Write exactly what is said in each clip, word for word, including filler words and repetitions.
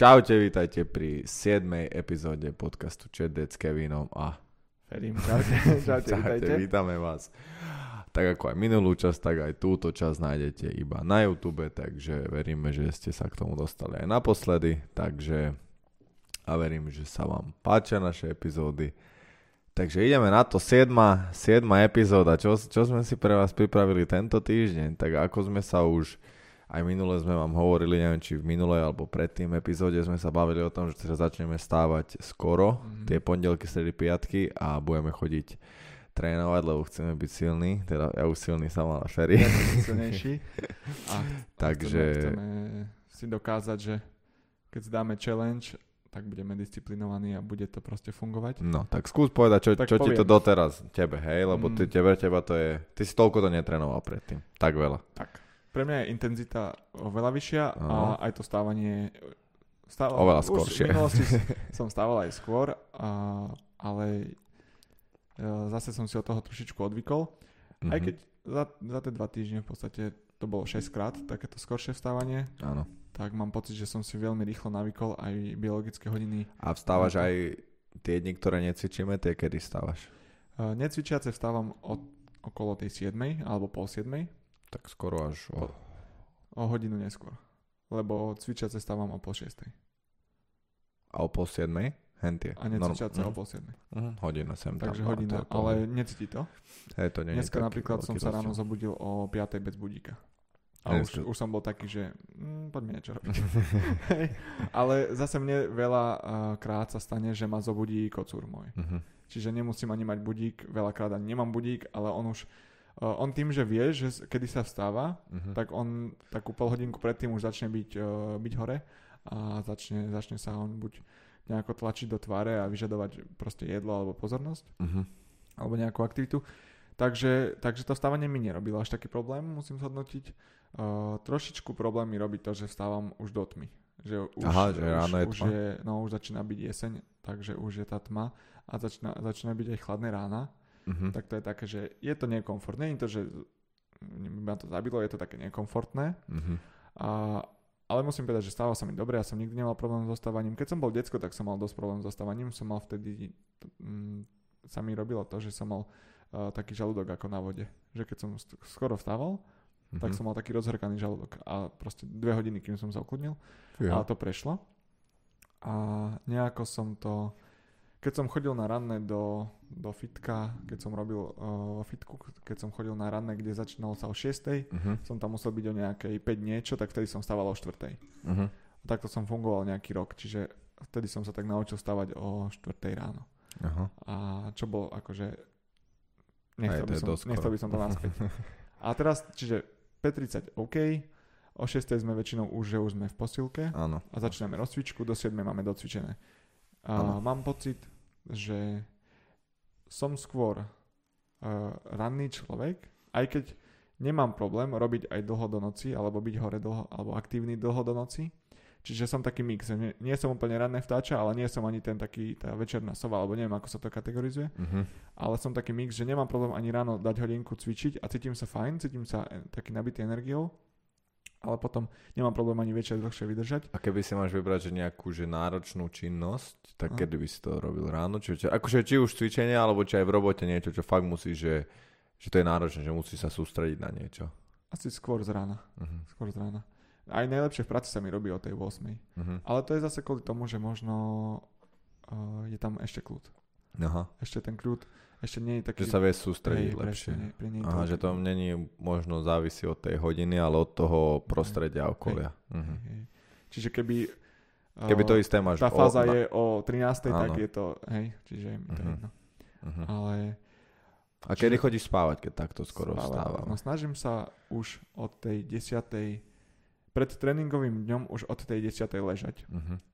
Čaute, vítajte pri siedmej epizóde podcastu ČetD s Kevinom a Ferim. Čaute, čaute, vítajte. Vítame vás. Tak ako aj minulú časť, tak aj túto časť nájdete iba na YouTube, takže veríme, že ste sa k tomu dostali aj naposledy, takže a verím, že sa vám páčia naše epizódy. Takže ideme na to, siedma, siedma epizóda. Čo, čo sme si pre vás pripravili tento týždeň? Tak ako sme sa už... Aj minule sme vám hovorili, neviem, či v minulej alebo predtým epizóde sme sa bavili o tom, že sa začneme stávať skoro, mm-hmm. tie pondelky, stredy, piatky a budeme chodiť trénovať, lebo chceme byť silní. Teda ja už silný som, ale Ferry. Ja som silnejší. A takže... chceme, chceme si dokázať, že keď dáme challenge, tak budeme disciplinovaní a bude to proste fungovať. No, tak skús povedať, čo, čo ti to doteraz tebe, hej? Lebo ty, tebe, teba to je... Ty si toľko to netrénoval predtým. Tak veľa. Tak. Pre mňa je intenzita oveľa vyššia a aj to stávanie stáva oveľa skoršie. V minulosti som stával aj skôr, a, ale zase som si od toho trošičku odvykol. Mm-hmm. Aj keď za, za tie dva týždne v podstate to bolo šesťkrát takéto skoršie vstávanie. Áno. Tak mám pocit, že som si veľmi rýchlo navykol aj biologické hodiny. A vstávaš aj tie dni, ktoré necvičíme, tie kedy vstávaš? Necvičiace vstávam od, okolo tej siedmej alebo pol siedmej. Tak skoro až o... o hodinu neskôr. Lebo cvičiace stávam o pol šiestej. A o pol siedmej? Hentie. A necvičiace no, o pol siedmej. Uh-huh. Hodina sem tam. Takže hodina, to ale to... necíti to. Hey, to nie dneska nie napríklad som sa ráno zobudil o piatej bez budíka. A dnes... už, už som bol taký, že hm, poďme niečo robiť. Ale zase mne veľa uh, krát sa stane, že ma zobudí kocúr môj. Uh-huh. Čiže nemusím ani mať budík, veľakrát ani nemám budík, ale on už Uh, on tým, že vie, že kedy sa vstáva, uh-huh. tak on takú pol hodinku predtým už začne byť, uh, byť hore a začne, začne sa on buď nejako tlačiť do tváre a vyžadovať proste jedlo alebo pozornosť uh-huh. alebo nejakú aktivitu. Takže, takže to vstávanie mi nerobilo až taký problém, musím zhodnotiť. Uh, trošičku problém mi robí to, že vstávam už do tmy. Že už, Aha, že ráno už, je už tma. Je, no už začína byť jeseň, takže už je tá tma a začína, začína byť aj chladné rána. Mm-hmm. Tak to je také, že je to nekomfortné, nie je to, že ma to zabilo, je to také nekomfortné, mm-hmm. a, ale musím povedať, že stával sa mi dobre, ja som nikdy nemal problém so stávaním. Keď som bol decko, tak som mal dosť problém so stávaním, som mal vtedy, mm, sa mi robilo to, že som mal uh, taký žalúdok ako na vode, že keď som st- skoro vstával, mm-hmm. tak som mal taký rozhrkaný žalúdok a proste dve hodiny, kým som sa ukludnil, ja. Ale to prešlo a nejako som to... Keď som chodil na ranné do, do fitka, keď som robil uh, fitku, keď som chodil na ranné, kde začínalo sa o šiestej, uh-huh. som tam musel byť o nejakej päť niečo, tak vtedy som stával o štvrtej. Uh-huh. Takto som fungoval nejaký rok, čiže vtedy som sa tak naučil stávať o štvrtej ráno. Uh-huh. A čo bolo akože... Nechcel by som, nechcel by som to naspäť. A teraz, čiže päť tridsať OK, o šiestej sme väčšinou už, že už sme v posilke Áno. a začíname rozcvičku, do siedmej máme docvičené. A mám pocit, že som skôr uh, ranný človek, aj keď nemám problém robiť aj dlho do noci, alebo byť hore dlho, alebo aktívny dlho do noci. Čiže som taký mix. Nie, nie som úplne ranné vtáča, ale nie som ani ten taký, tá večerná sova, alebo neviem, ako sa to kategorizuje. Mm-hmm. Ale som taký mix, že nemám problém ani ráno dať hodinku cvičiť a cítim sa fajn, cítim sa taký nabitý energiou. Ale potom nemám problém ani večer dlhšie vydržať. A keby si máš vybrať, že nejakú že náročnú činnosť, tak kedy by si to robil ráno? Či, či, akože či už cvičenie, alebo či aj v robote niečo, čo fakt musíš, že, že to je náročné, že musíš sa sústrediť na niečo. Asi skôr z rána. Uh-huh. Skôr z rána. Aj najlepšie v práci sa mi robí o tej ôsmej. Uh-huh. Ale to je zase kvôli tomu, že možno uh, je tam ešte kľud. Aha. Ešte ten kľud ešte nie je taký... Že sa vie sústrediť hej, lepšie. Presne, nie, nie Aha, to že to není možno závisí od tej hodiny, ale od toho prostredia hej, okolia. Hej, uh-huh. hej. Čiže keby... Keby to isté máš... Tá fáza o, je o trinástej, áno. tak je to... Hej, čiže je mi to uh-huh. jedno. Uh-huh. Ale... A kedy či... chodíš spávať, keď takto skoro vstávam? No snažím sa už od tej desiatej... Pred tréningovým dňom už od tej desiatej ležať. Uh-huh.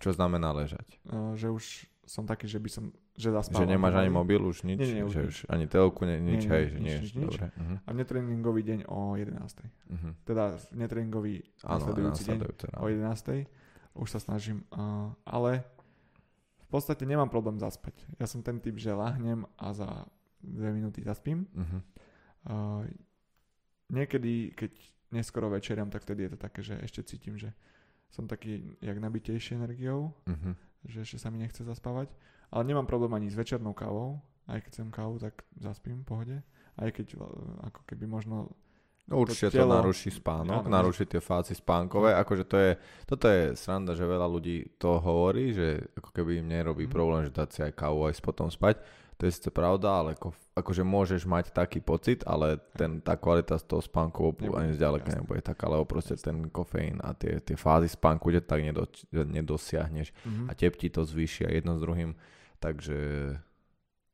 Čo znamená ležať? Uh, že už som taký, že by som... Že, že nemáš ani mobil už nič, nie, nie, už že nič. Ani telku, nie, nič, nie, hej, nič, nie, nič, nič. Uh-huh. A v netréningový deň o jedenástej. Uh-huh. Teda v netréningový nasledujúci deň o jedenástej. Už sa snažím, uh, ale v podstate nemám problém zaspať. Ja som ten typ, že lahnem a za dve minúty zaspím. Uh-huh. Uh, niekedy, keď neskoro večeriam, tak vtedy je to také, že ešte cítim, že som taký jak nabitejší energiou, uh-huh. že ešte sa mi nechce zaspávať. Ale nemám problém ani s večernou kávou. Aj keď chcem kávu, tak zaspím v pohode. Aj keď ako keby možno... No určite to, telo... to naruší spánok, ja, naruší tie fázy spánkové. Akože to je, toto je sranda, že veľa ľudí to hovorí, že ako keby im nerobí mm. problém, že dať si aj kávu aj potom spať. To je sice pravda, ale ako, akože môžeš mať taký pocit, ale ten, tá kvalita z toho spánku ani zďaleka nebude taká, lebo proste ten kofeín a tie, tie fázy spánku že tak nedo, že nedosiahneš mm-hmm. a tep ti to zvýšia jedno s druhým. Takže,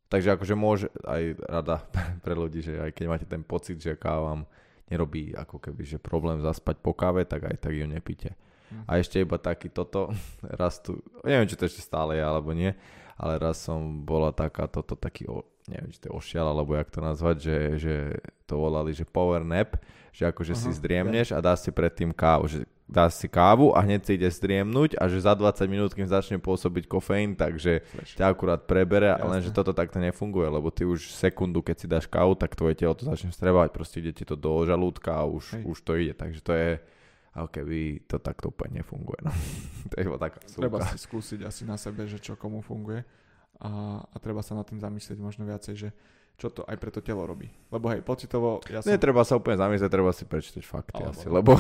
takže akože môže aj rada pre ľudí, že aj keď máte ten pocit, že káva vám nerobí ako keby že problém zaspať po káve, tak aj tak ju nepíte. Mm-hmm. A ešte iba taký toto raz tu, neviem, či to ešte stále je alebo nie, ale raz som bola taká toto taký, o, neviem, či to je ošial, alebo jak to nazvať, že, že to volali, že power nap, že akože Aha, si zdriemneš ja. a dáš si predtým kávu, že dáš si kávu a hneď si ide zdriemnúť a že za dvadsať minút, kým začne pôsobiť kofeín, takže Flash. ťa akurát prebere, Jasne. lenže toto takto nefunguje, lebo ty už sekundu, keď si dáš kávu, tak tvoje telo to začne strebovať, proste ide ti to do žalúdka a už, už to ide, takže to je... ale keby to takto úplne nefunguje. No. To je taká treba si skúsiť asi na sebe, že čo komu funguje a, a treba sa nad tým zamyslieť možno viacej, že čo to aj pre to telo robí. Lebo hej, pocitovo... Ja som... Netreba sa úplne zamyslieť, treba si prečítať fakty alebo... asi, lebo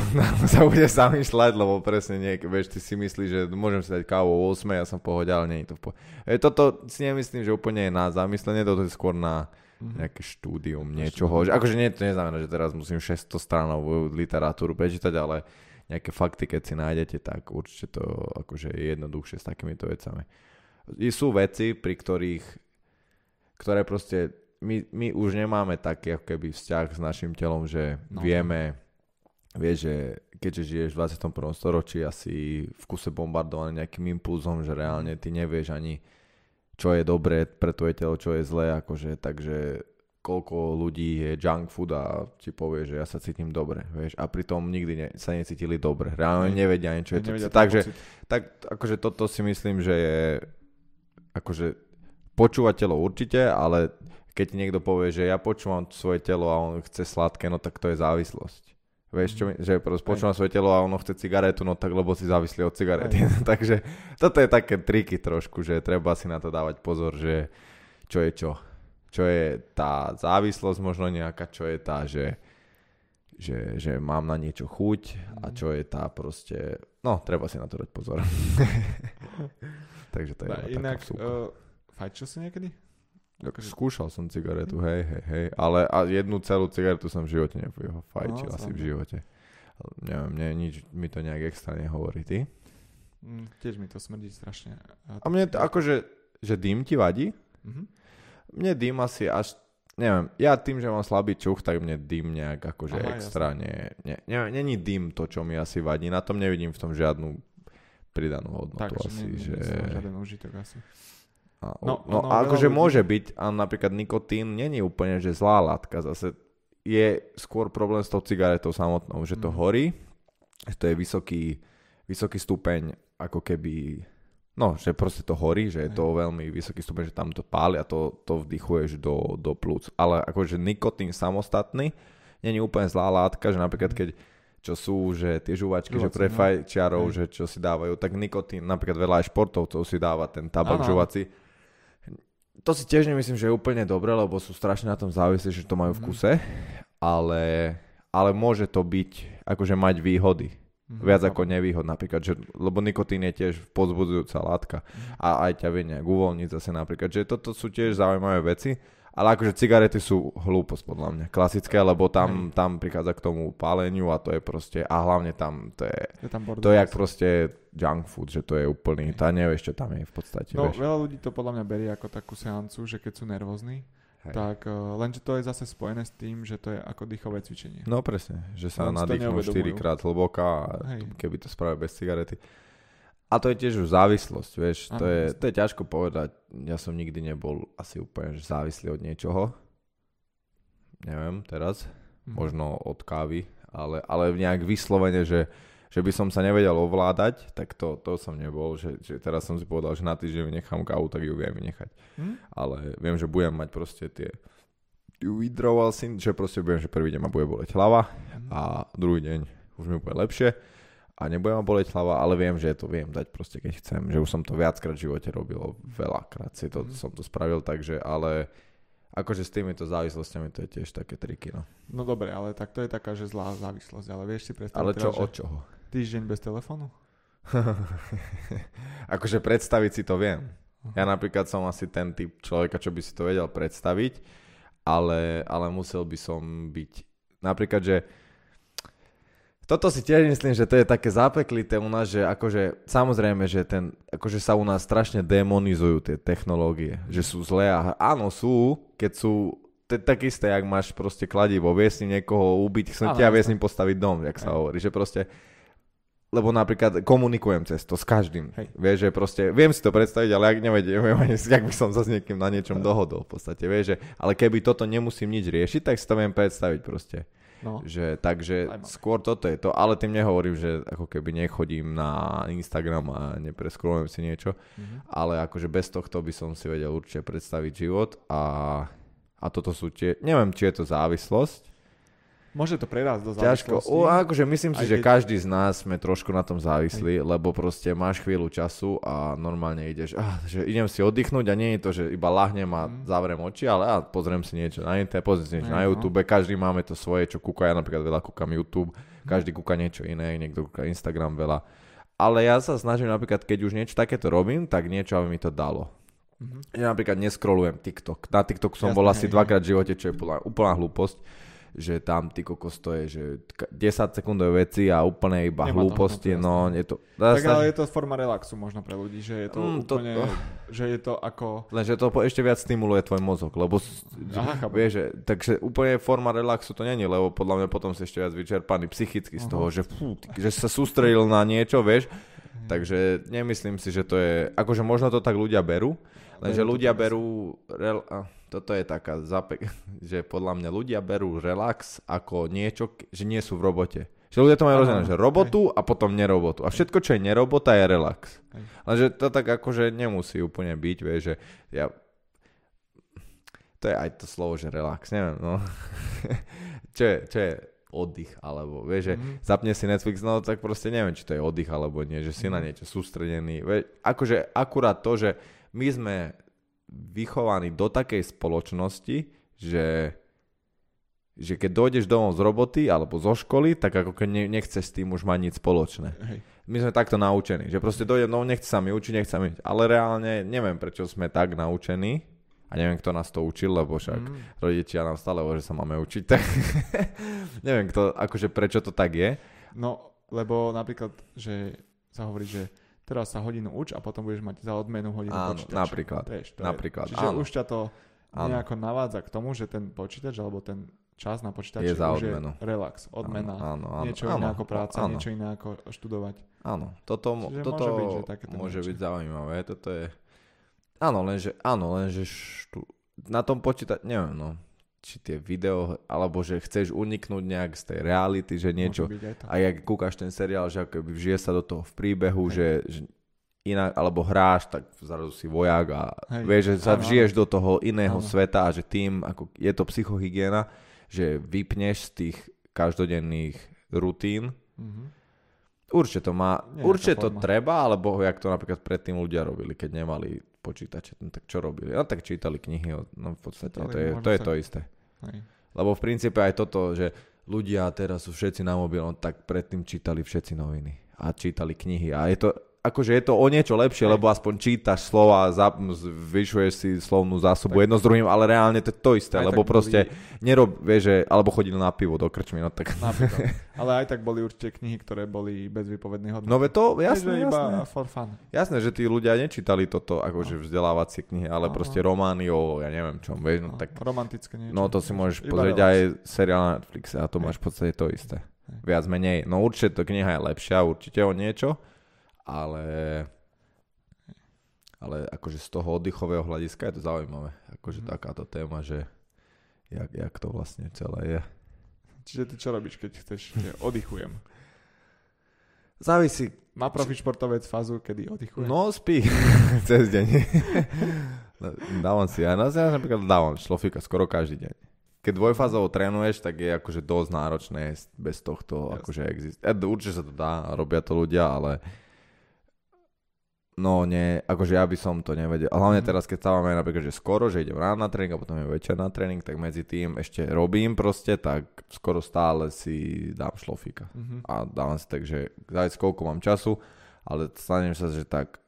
sa bude zamýšľať, lebo presne niek, vieš, ty si myslíš, že môžem si dať kávu o osem, ja som v pohode, ale nie je to v pohode. E, toto si nemyslím, že úplne je na zamyslenie, toto je skôr na... Mm-hmm. nejaké štúdium, niečoho. Že, akože nie, to neznamená, že teraz musím šesťsto stranovú literatúru prečítať, ale nejaké fakty, keď si nájdete, tak určite to akože je jednoduchšie s takýmito vecami. I sú veci, pri ktorých, ktoré proste, my, my už nemáme taký keby vzťah s našim telom, že no. vieme, vieš, že keďže žiješ v dvadsiatom prvom storočí a si v kuse bombardovaný nejakým impulzom, že reálne ty nevieš ani čo je dobré pre tvoje telo, čo je zlé, akože, takže koľko ľudí je junk food a ti povie, že ja sa cítim dobre, vieš, a pritom nikdy ne, sa necítili dobre, reálne nevedia ani, čo je to. Takže, tak akože toto si myslím, že je, akože, počúvať telo určite, ale keď niekto povie, že ja počúvam svoje telo a on chce sladké, no tak to je závislosť. Vieš čo, že počúvam svoje telo a ono chce cigaretu, no tak lebo si závislí od cigarety. Takže toto je také triky trošku, že treba si na to dávať pozor, že čo je čo. Čo je tá závislosť možno nejaká, čo je tá, že, že, že mám na niečo chuť a čo je tá proste, no treba si na to dať pozor. Takže to je taká inak, uh, fajčil si niekedy? Dokáže... Skúšal som cigaretu, hej, hej, hej, ale a jednu celú cigaretu som v živote nefajčil, no, asi v živote. Neviem, ne, nič mi to nejak extra nehovorí, ty? Mm, tiež mi to smrdí strašne. A, a mne to akože, že dým ti vadí? Mm-hmm. Mne dým asi až, neviem, ja tým, že mám slabý čuch, tak mne dým nejak akože Aha, extra, nie, nie, neviem, není dým to, čo mi asi vadí, na tom nevidím v tom žiadnu pridanú hodnotu tak, asi, že... Takže žiaden užitok asi. A, no, no, no, a akože ľudí... môže byť, a napríklad nikotín nie je úplne, že zlá látka, zase je skôr problém s tou cigaretou samotnou, že to mm. horí, že to je vysoký, vysoký stupeň, ako keby, no, že proste to horí, že je to mm. veľmi vysoký stupeň, že tam to páli a to, to vdychuješ do, do plúc, ale akože nikotín samostatný nie je úplne zlá látka, že napríklad keď čo sú, že tie žuvačky, Žuvací, že pre no. fajčiarov, že čo si dávajú, tak nikotín, napríklad veľa aj športovcov si dáva ten tabak Aha. žuvací. To si tiež nemyslím, že je úplne dobré, lebo sú strašne na tom závislí, že to majú v kuse, ale, ale môže to byť, akože mať výhody. Viac ako nevýhod napríklad, že, lebo nikotín je tiež povzbudzujúca látka a aj ťa vie nejak uvoľniť zase napríklad, že toto sú tiež zaujímavé veci, ale akože cigarety sú hlúposť podľa mňa, klasické, lebo tam, tam prichádza k tomu páleniu a to je proste, a hlavne tam to je, je tam to je jak proste junk food, že to je úplný, tá nevieš, čo tam je v podstate. No vieš. Veľa ľudí to podľa mňa berie ako takú seancu, že keď sú nervózni, Hej. tak lenže to je zase spojené s tým, že to je ako dýchové cvičenie. No presne, že sa nadýchnú štyrikrát hlboká a keby to spravili bez cigarety. A to je tiež už závislosť, vieš, to je, to je ťažko povedať, ja som nikdy nebol asi úplne závislý od niečoho, neviem teraz, mm. možno od kávy, ale, ale nejak vyslovene, že, že by som sa nevedel ovládať, tak to, to som nebol, že, že teraz som si povedal, že na týždeň vynechám kávu, tak ju viem vynechať, mm. ale viem, že budem mať proste tie... Vydroval si, že proste budem, že prvý deň ma bude boleť hlava mm. a druhý deň už mi bude lepšie. a nebude ma boleť hlava, ale viem, že to viem dať proste, keď chcem, že už som to viackrát v živote robil, veľakrát si to, mm. som to spravil, takže, ale akože s týmito závislostiami to je tiež také triky, no. No dobre, ale tak to je taká, že zlá závislosť, ale vieš si predstaviť... Ale čo, teda, od čoho? Týždeň bez telefónu? Akože predstaviť si to viem. Ja napríklad som asi ten typ človeka, čo by si to vedel predstaviť, ale, ale musel by som byť... Napríklad, že... Toto si tiež myslím, že to je také zapeklité u nás, že akože samozrejme, že ten, akože sa u nás strašne demonizujú tie technológie, že sú zlé a áno sú, keď sú t- tak isté, jak máš proste kladivo, vieš si niekoho ubiť, chcete a vieš si postaviť dom, jak sa hovorí, že proste, lebo napríklad komunikujem cez to s každým, vieš, že proste, viem si to predstaviť, ale ak nevediem, neviem, jak by som sa s niekým na niečom dohodol v podstate, vieš, že, ale keby toto nemusím nič riešiť, tak si to viem predstaviť proste. No. Že, takže skôr toto je to, ale tým nehovorím, že ako keby nechodím na Instagram a nepreskúrujem si niečo, mm-hmm. ale akože bez tohto by som si vedel určite predstaviť život a, a toto sú tie, neviem, či je to závislosť. Môže to prerásť do závislosti. Ťažko, o, akože myslím si, že každý z nás sme trošku na tom závislí, lebo proste máš chvíľu času a normálne ideš, ah, že idem si oddychnúť a nie je to, že iba lahnem a zavriem oči, ale ah, pozriem si niečo na internet, pozriem si niečo aj, na YouTube, každý máme to svoje, čo kúka, ja napríklad veľa kúkam YouTube, každý kúka niečo iné, niekto kúka Instagram veľa, ale ja sa snažím napríklad, keď už niečo takéto robím, tak niečo, aby mi to dalo. Mm-hmm. Ja napríklad neskrolujem TikTok, na TikTok som Jasne, bol asi dvakrát v živote, čo je úplná, úplná hlúposť. Že tam ty kokos to je, že desať sekundové veci a úplne iba Nemá hlúposti, to, no je to... Tak sa... ale je to forma relaxu možno pre ľudí, že je to mm, úplne, to, to... že je to ako... Lenže to ešte viac stimuluje tvoj mozog, lebo... Aha, vieš, že... Takže úplne forma relaxu to není, lebo podľa mňa potom si ešte viac vyčerpaný psychicky z uh-huh. toho, že, fú, ty, že sa sústredil na niečo, vieš, uh-huh. takže nemyslím si, že to je... Akože možno to tak ľudia berú, lenže to ľudia to berú... Rel... Toto je taká zapek, že podľa mňa ľudia berú relax ako niečo, že nie sú v robote. Že ľudia to majú rozdielne, že robotu a potom nerobotu. A všetko, čo je nerobota, je relax. Lenže to tak akože nemusí úplne byť, vieš, že ja... To je aj to slovo, že relax, neviem, no. čo, je, čo je oddych, alebo vieš, že mm-hmm. zapne si Netflix, no tak proste neviem, či to je oddych, alebo nie, že si na niečo sústredený. Vieš, akože akurát to, že my sme... vychovaný do takej spoločnosti, že, že keď dojdeš domov z roboty alebo zo školy, tak ako keď nechceš s tým už mať nič spoločné. Hej. My sme takto naučení, že proste dojdem domov, nechce sa mi učiť, nechce sa mi učiť. Ale reálne neviem, prečo sme tak naučení a neviem, kto nás to učil, lebo však mm. rodičia nám stále hovoria, že sa máme učiť. Tak neviem, kto, akože prečo to tak je. No, lebo napríklad, že sa hovorí, že teraz sa hodinu uč a potom budeš mať za odmenu hodinu áno, počítača. Napríklad, Tež, to napríklad. Je, čiže áno. už ťa to nejako áno. navádza k tomu, že ten počítač alebo ten čas na počítači je za už odmenu. Je relax, odmena, áno, áno, niečo áno, iné ako práca, áno. niečo iné ako študovať. Áno, toto, čiže toto môže, byť, že môže byť zaujímavé. Toto je... Áno, lenže, áno, lenže štú... na tom počítači, neviem, no. či tie video, alebo že chceš uniknúť nejak z tej reality, že niečo a jak kúkaš ten seriál, že akoby vžije sa do toho v príbehu, že, že inak, alebo hráš, tak zrazu si vojak a Hej. vieš, že sa vžiješ do toho iného Hej. sveta a že tým, ako je to psychohygiena, že vypneš z tých každodenných rutín. Mhm. Určite to má, Nie, určite to treba, alebo jak to napríklad predtým ľudia robili, keď nemali počítače, no tak čo robili? No tak čítali knihy, no v podstate čítali, to je to, je to isté. Hej. Lebo v princípe aj toto, že ľudia teraz sú všetci na mobilom, tak predtým čítali všetci noviny a čítali knihy a je to, akože je to o niečo lepšie, Hej. lebo aspoň čítaš slova, zvyšuješ si slovnú zásobu tak. jedno s druhým, ale reálne to je to isté, aj lebo proste boli... nerob, vieš, že, alebo chodili na pivo do krčmy, no tak... Ale aj tak boli určite knihy, ktoré boli bez výpovednej hodnoty. No ve to, jasné, jasné. Iba for fun. Jasné, že tí ľudia nečítali toto akože vzdelávacie knihy, ale Aha. proste romány o, ja neviem čom, vieš, no tak... Romantické niečo. No to si môžeš iba pozrieť aj seriál na Netflixe a to Hej. máš v podstate to isté. Hej. Viac menej. No určite to kniha je lepšia, určite o niečo, ale... Ale akože z toho oddychového hľadiska je to zaujímavé. Akože mm. takáto téma, že jak, jak to vlastne celé je. Čiže ty čo robíš, keď chceš, že oddychujem? Závisí. Má profi športovec fázu, kedy oddychuje? No, spí. Cez deň. Dávam si aj. Ja napríklad dávam šlofíka skoro každý deň. keď dvojfázovo trénuješ, tak je akože dosť náročné bez tohto, yes. akože existuje. Určite sa to dá, robia to ľudia, ale no nie, akože ja by som to nevedel. A hlavne teraz, keď stávame napríklad, že skoro, že idem ráno na tréning a potom je večer na tréning, tak medzi tým ešte robím proste, tak skoro stále si dám šlofíka. Mm-hmm. A dávam si tak, že zájsť koľko mám času, ale stanem sa, že tak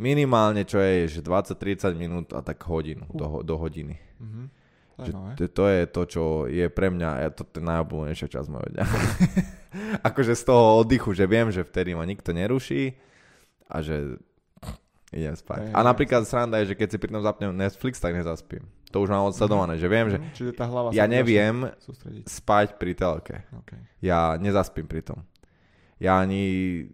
minimálne čo je, že dvadsať tridsať minút a tak hodinu, uh. do, do hodiny. Mhm. Že to, to je to, čo je pre mňa, ja to je najobľúbenejšia časť mojho dňa. Akože z toho oddychu, že viem, že vtedy ma nikto neruší a že idem spať. Aj, a napríklad sranda je, že keď si pri tom zapnem Netflix, tak nezaspím. To už mám odsledované, že viem, že čiže tá hlava ja neviem sústrediť. Spať pri telke. Okay. Ja nezaspím pri tom. Ja ani...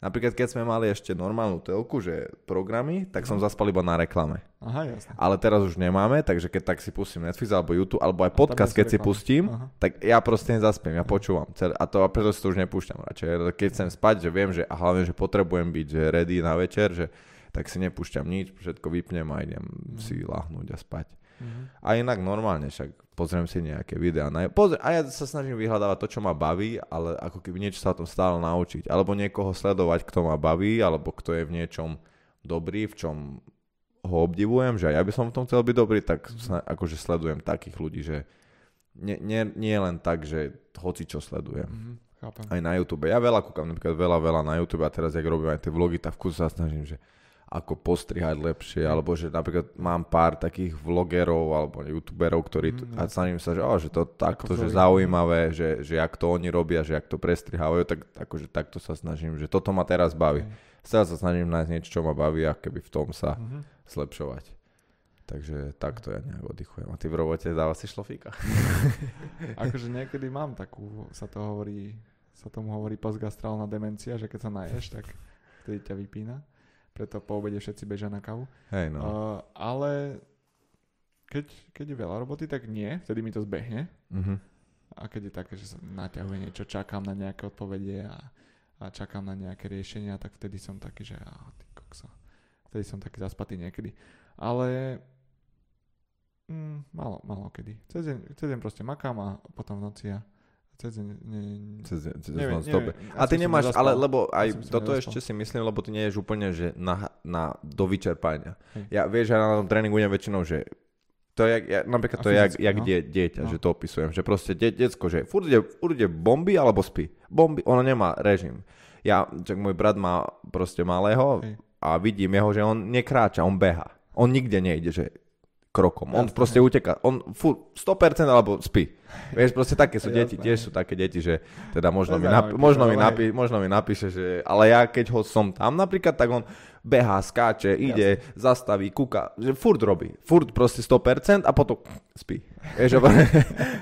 Napríklad, keď sme mali ešte normálnu telku, že programy, tak som zaspal iba na reklame. Aha, jasne. Ale teraz už nemáme, takže keď tak si pustím Netflix alebo YouTube, alebo aj podcast, keď reklamy. Si pustím, aha. tak ja proste nezaspím, ja počúvam. A to a preto si to už nepúšťam radšej. Keď chcem spať, že viem, že a hlavne, že potrebujem byť že ready na večer, že tak si nepúšťam nič, všetko vypnem a idem mhm. si lahnúť a spať. Mhm. A inak normálne však pozriem si nejaké videá. Na... Pozri... A ja sa snažím vyhľadávať to, čo ma baví, ale ako keby niečo sa o tom stále naučiť. Alebo niekoho sledovať, kto ma baví, alebo kto je v niečom dobrý, v čom ho obdivujem, že aj ja by som v tom chcel byť dobrý, tak sna... akože sledujem takých ľudí, že nie, nie, nie len tak, že hoci čo sledujem. Mm-hmm, chápem. Aj na YouTube. Ja veľa kúkam, napríklad veľa, veľa na YouTube a teraz, jak robím aj tie vlogy, tak vkus sa snažím, že ako postrihať lepšie, alebo že napríklad mám pár takých vlogerov alebo youtuberov, ktorí, mm, a snažím sa, že, oh, že to takto, že zaujímavé, že, že jak to oni robia, že jak to prestrihávajú, tak akože takto sa snažím, že toto ma teraz baví. Okay. Teraz sa snažím nájsť niečo, čo ma baví a keby v tom sa mm-hmm. zlepšovať. Takže takto ja nejak oddychujem. A ty v robote dáva si šlofíka? Akože niekedy mám takú, sa to hovorí, sa tomu hovorí postgastrálna demencia, že keď sa naješ, tak vtedy ťa vypína. Preto po obede všetci bežia na kávu. Hej, no. Uh, ale keď, keď je veľa roboty, tak nie, vtedy mi to zbehne. Uh-huh. A keď je také, že sa naťahuje niečo, čakám na nejaké odpovede a, a čakám na nejaké riešenia, tak vtedy som taký, že oh, ty kokso. Vtedy som taký zaspatý niekedy. Ale mm, malo, malo kedy. Cez deň, cez deň proste makám a potom v noci ja Cez, ne, ne, cez, cez neviem, neviem, a ty nemáš, ale lebo aj toto ešte si myslím, lebo ty nie ješ úplne že na, na, do vyčerpania. Hej. Ja vieš, ja na tom tréningu idem väčšinou, že to je, ja, napríklad a to je jak, jak no? die, dieťa, no. že to opisujem, že proste die, diecko, že furt ide, furt ide bomby alebo spí. Bomby, ono nemá režim. Ja, čak môj brat má proste malého Hej. a vidím jeho, že on nekráča, on beha. On nikde nejde, že... krokom. On jasne, proste hej. uteká. On fú, sto percent alebo spí. Vieš, proste také sú deti, tiež sú také deti, že teda možno, mi, napi- možno, mi, napi- možno mi napíše, že ale ja keď ho som tam napríklad, tak on behá, skáče, ide, jasne. Zastaví, kúka, že furt robí. Furt proste sto percent a potom spí. Vieš,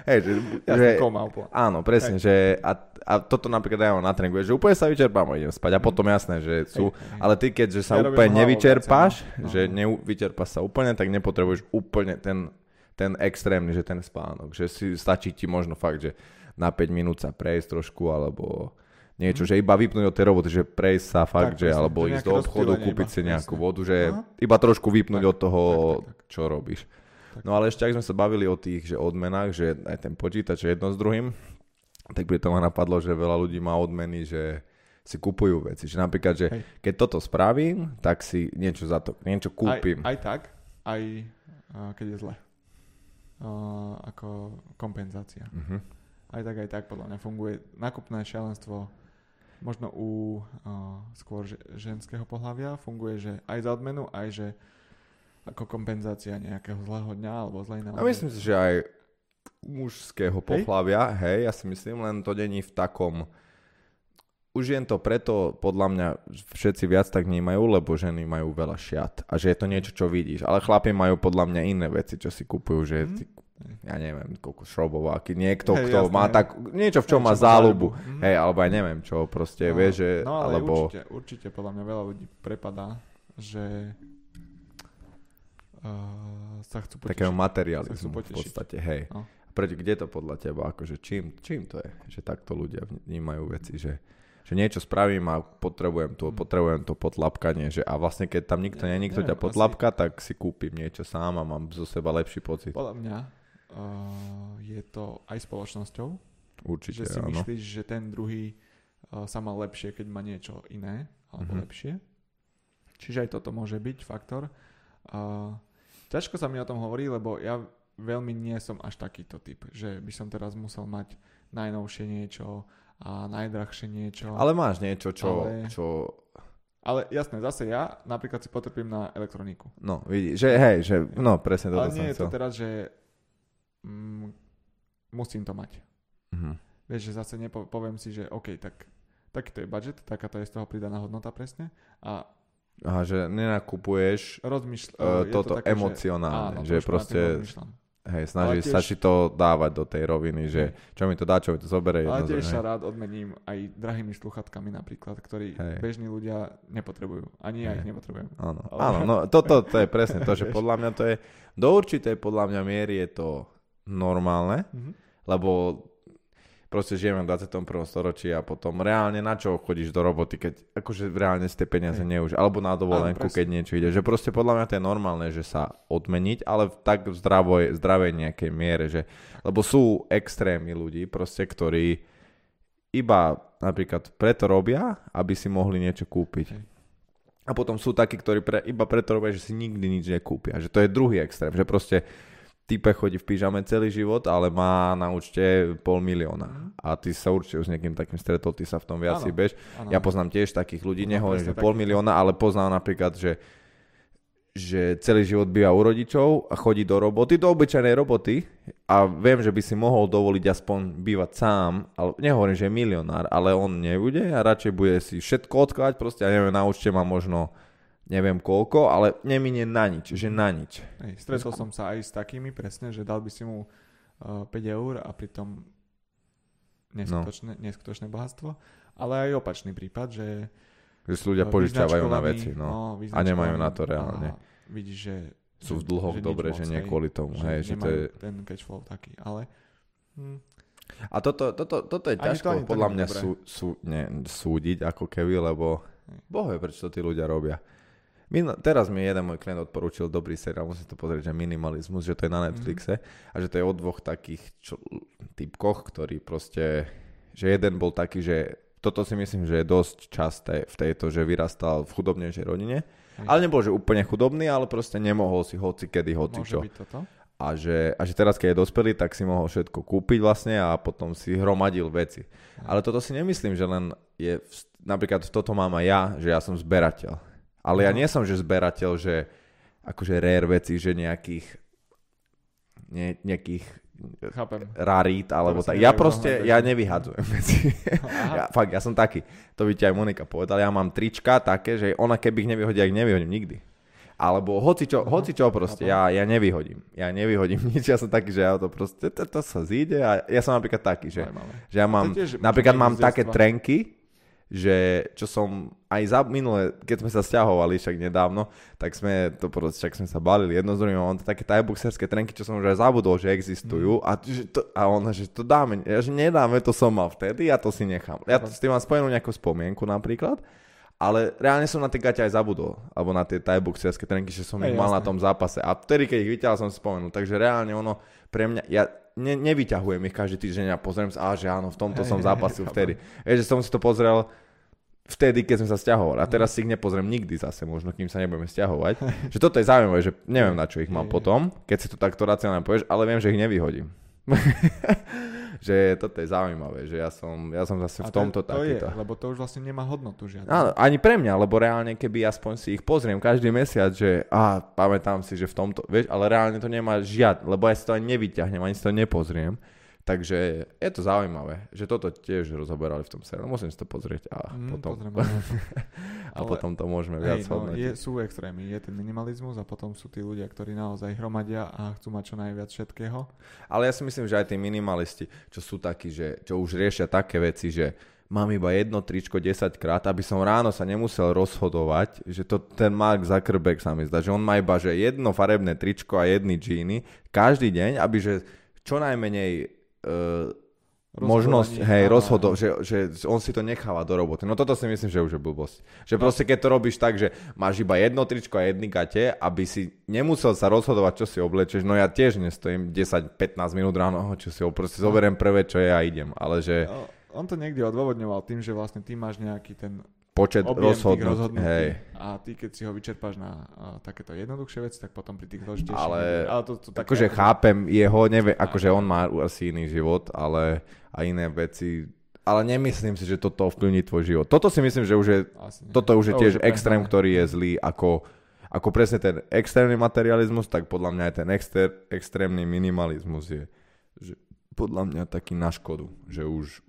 hej, že, jasne, že, koma, áno, presne, hej. že a, a toto napríklad ja mám na tréninku, že úplne sa vyčerpám a idem spať a potom jasné, že sú, hej, hej. ale ty keďže sa ja úplne nevyčerpáš, no. že nevyčerpáš sa úplne, tak nepotrebuješ úplne ten, ten extrémny, že ten spánok, že si stačí ti možno fakt, že na päť minút sa prejsť trošku, alebo niečo, mm. že iba vypnúť od tej roboty, že prejsť sa fakt, tak, že, presne, alebo ísť do obchodu, kúpiť iba, si nejakú presne. vodu, že Aha. iba trošku vypnúť tak, od toho, tak, tak, tak. čo robíš. Tak. No ale ešte, ak sme sa bavili o tých že odmenách, že aj ten počítač je jedno s druhým, tak pri tom ma napadlo, že veľa ľudí má odmeny, že si kupujú veci. Že napríklad, že Hej. keď toto spravím, tak si niečo za to, niečo kúpim. Aj, aj tak, aj keď je zle. Uh, ako kompenzácia. Uh-huh. Aj tak, aj tak podľa mňa funguje nákupné šialenstvo možno u uh, skôr ženského pohlavia funguje, že aj za odmenu, aj že ako kompenzácia nejakého zlého dňa alebo zlej nálady. A myslím si, že aj mužského pohlavia, hej, hej ja si myslím, len to není v takom už jen to preto podľa mňa všetci viac tak nemajú, lebo ženy majú veľa šiat a že je to niečo, čo vidíš. Ale chlapi majú podľa mňa iné veci, čo si kupujú, že mm. ja neviem, koľko šrobováky, niekto, hey, kto jasné, má ja. tak, niečo, v čom má záľubu. Mm. Hej, alebo aj neviem čo, proste no, vie, že... No ale alebo... určite, určite podľa mňa veľa ľudí prepadá, že uh, sa chcú potešiť. Takého materializmu v podstate, hej. No. Preto kde to podľa teba, akože čím, čím to je, že takto ľudia vnímajú veci, že... že niečo spravím a potrebujem to, potrebujem to potlapkanie, že a vlastne keď tam nikto, ja, nie, nikto neviem, ťa potlapka, asi... tak si kúpim niečo sám a mám zo seba lepší pocit. Podľa mňa uh, je to aj spoločnosťou. Určite, že si áno. Myslíš, že ten druhý uh, sa má lepšie, keď má niečo iné alebo mm-hmm. lepšie. Čiže aj toto môže byť faktor. Uh, ťažko sa mi o tom hovorí, lebo ja veľmi nie som až takýto typ, že by som teraz musel mať najnovšie niečo a najdrahšie niečo. Ale máš niečo, čo... Ale... čo... Ale jasné, zase ja napríklad si potrpím na elektroniku. No, vidíš, že hej, že no, presne toto som chcel. Ale nie je to teraz, že mm, musím to mať. Uh-huh. Vieš, že zase nepo, poviem si, že OK, tak takýto je budget, takáto je z toho pridaná hodnota presne. A aha, že nenakupuješ rozmyšľ, uh, toto to také, emocionálne, že, áno, že proste... Hej, snaží tiež, sa si to dávať do tej roviny, že čo mi to dá, čo mi to zoberie. Ale tiež sa rád odmením aj drahými sluchatkami napríklad, ktorí hej. bežní ľudia nepotrebujú. Ani hej. ja ich nepotrebujem. Áno, ale... áno no, toto to je presne to, že podľa mňa to je, do určitej podľa mňa miery je to normálne, mm-hmm. lebo proste žijeme v dvadsiatom prvom storočí a potom reálne na čo chodíš do roboty, keď akože reálne z tej peniaze neužíš, alebo na dovolenku, keď niečo ide. Že proste podľa mňa to je normálne, že sa odmeniť, ale v tak v zdravoj, zdravej nejakej miere, že, lebo sú extrémy ľudí proste, ktorí iba napríklad preto robia, aby si mohli niečo kúpiť. Hej. A potom sú takí, ktorí pre, iba preto robia, že si nikdy nič nekúpia. Že to je druhý extrém, že proste type chodí v pyžame celý život, ale má na účte pol milióna. A ty sa určite už s niekým takým stretol, ty sa v tom viac bež. Ja poznám tiež takých ľudí, no, nehovorím, že pol milióna, ale poznám napríklad, že, že celý život býva u rodičov a chodí do roboty, do obyčajnej roboty a viem, že by si mohol dovoliť aspoň bývať sám, ale nehovorím, že je milionár, ale on nebude a radšej bude si všetko odkladať, proste ja neviem, na účte má možno neviem koľko, ale neminie na nič, že na nič. Hej, stretol som sa aj s takými presne, že dal by si mu uh, päť eur a pritom neskutočné, no. neskutočné bohatstvo. Ale aj opačný prípad, že... Že si ľudia požičavajú na veci no, no, a nemajú na to reálne. Vidíš, že... Sú v dlhoch dobre, že nie kvôli tomu. Že hej, že to je... ten cashflow taký, ale... Hm. A toto, toto, toto je ani ťažko to, ani podľa mňa sú, sú, nie, súdiť ako keby, lebo bohuje, prečo to tí ľudia robia. My, teraz mi jeden môj klient odporúčil dobrý seriál, musím to pozrieť, že Minimalizmus, že to je na Netflixe mm-hmm. a že to je o dvoch takých čl- typkoch, ktorí proste, že jeden bol taký, že toto si myslím, že je dosť časté v tejto, že vyrastal v chudobnejšej rodine, mm-hmm. ale nebol, že úplne chudobný, ale proste nemohol si hoci kedy, hoci čo. Môže byť toto? A že, a že teraz, keď je dospelý, tak si mohol všetko kúpiť vlastne a potom si hromadil veci. Mm-hmm. Ale toto si nemyslím, že len je, napríklad toto mám aj ja, že ja som zberateľ. Ale ja nie som, že zberateľ, že akože rare veci, že nejakých ne, nejakých chápem. Rarít, alebo tak. Ja proste, ja nevyhadzujem veci. Ja, fakt, ja som taký. To by ti aj Monika povedala. Ja mám trička také, že ona keby ich nevyhodí, ja ich nevyhodím nikdy. Alebo hocičo, hocičo proste, ja, ja nevyhodím. Ja nevyhodím nič, ja som taký, že ja to proste, to, to sa zíde. A ja som napríklad taký, že, že ja mám, napríklad mám také trenky, že čo som aj za minulé, keď sme sa sťahovali však nedávno, tak sme to proste, však sme sa balili jedno z druhým, on to také tajboxerské trenky, čo som už aj zabudol, že existujú a, že to, a on, že to dáme, ja, že nedáme, to som mal vtedy, ja to si nechám. Ja to, s tým mám spojenú nejakú spomienku napríklad, ale reálne som na tie gaťa aj zabudol, alebo na tie tajboxerské trenky, že som aj, ich mal jasne. Na tom zápase a vtedy, keď ich vyťahal, som si spomenul, takže reálne ono pre mňa, ja Ne, nevyťahujem ich každý týždeň a pozriem sa, a že áno, v tomto hey, som zápasil hey, vtedy. Je, že som si to pozrel vtedy, keď sme sa sťahovali. A teraz si ich nepozriem nikdy zase, možno kým sa nebudeme sťahovať. Že toto je zaujímavé, že neviem, na čo ich mám hey, potom, keď si to takto racionálne povieš, ale viem, že ich nevyhodím. Že toto je zaujímavé, že ja som, ja som zase v tomto to takýto. Je, lebo to už vlastne nemá hodnotu žiadne. Áno, ani pre mňa, lebo reálne keby aspoň si ich pozriem každý mesiac, že á, pamätám si, že v tomto, vieš, ale reálne to nemá žiadne, lebo ja si to ani nevyťahnem, ani si to nepozriem. Takže je to zaujímavé, že toto tiež rozoberali v tom seriálu. Musím si to pozrieť a mm, potom a potom to môžeme viac hodnotiť. No, sú extrémy, je ten minimalizmus a potom sú tí ľudia, ktorí naozaj hromadia a chcú mať čo najviac všetkého. Ale ja si myslím, že aj tí minimalisti, čo sú takí, že čo už riešia také veci, že mám iba jedno tričko desaťkrát, aby som ráno sa nemusel rozhodovať, že to ten Mark Zuckerberg sa mi zdá, že on má iba že jedno farebné tričko a jedny džíny každý deň, aby že čo najmenej možnosť, hej, a... rozhodov, že, že on si to necháva do roboty. No toto si myslím, že už je blbosť. Že no. Proste keď to robíš tak, že máš iba jedno tričko a jedný gate, aby si nemusel sa rozhodovať, čo si oblečeš. No ja tiež nestojím desať pätnásť minút ráno, čo si oproste zoberiem prvé, čo je a idem. Ale že... No, on to niekde odôvodňoval tým, že vlastne ty máš nejaký ten počet rozhodnutí, hej. A ty, keď si ho vyčerpáš na uh, takéto jednoduchšie veci, tak potom pri tých zložitejších... Ale, ale to, to akože také... chápem jeho, neviem, akože on má asi iný život, ale a iné veci... Ale nemyslím si, že toto ovplyvní tvoj život. Toto si myslím, že už je... Toto už je tiež už je extrém, prehnané. Ktorý je zlý, ako, ako presne ten extrémny materializmus, tak podľa mňa aj ten exter, extrémny minimalizmus je že podľa mňa taký na škodu, že už...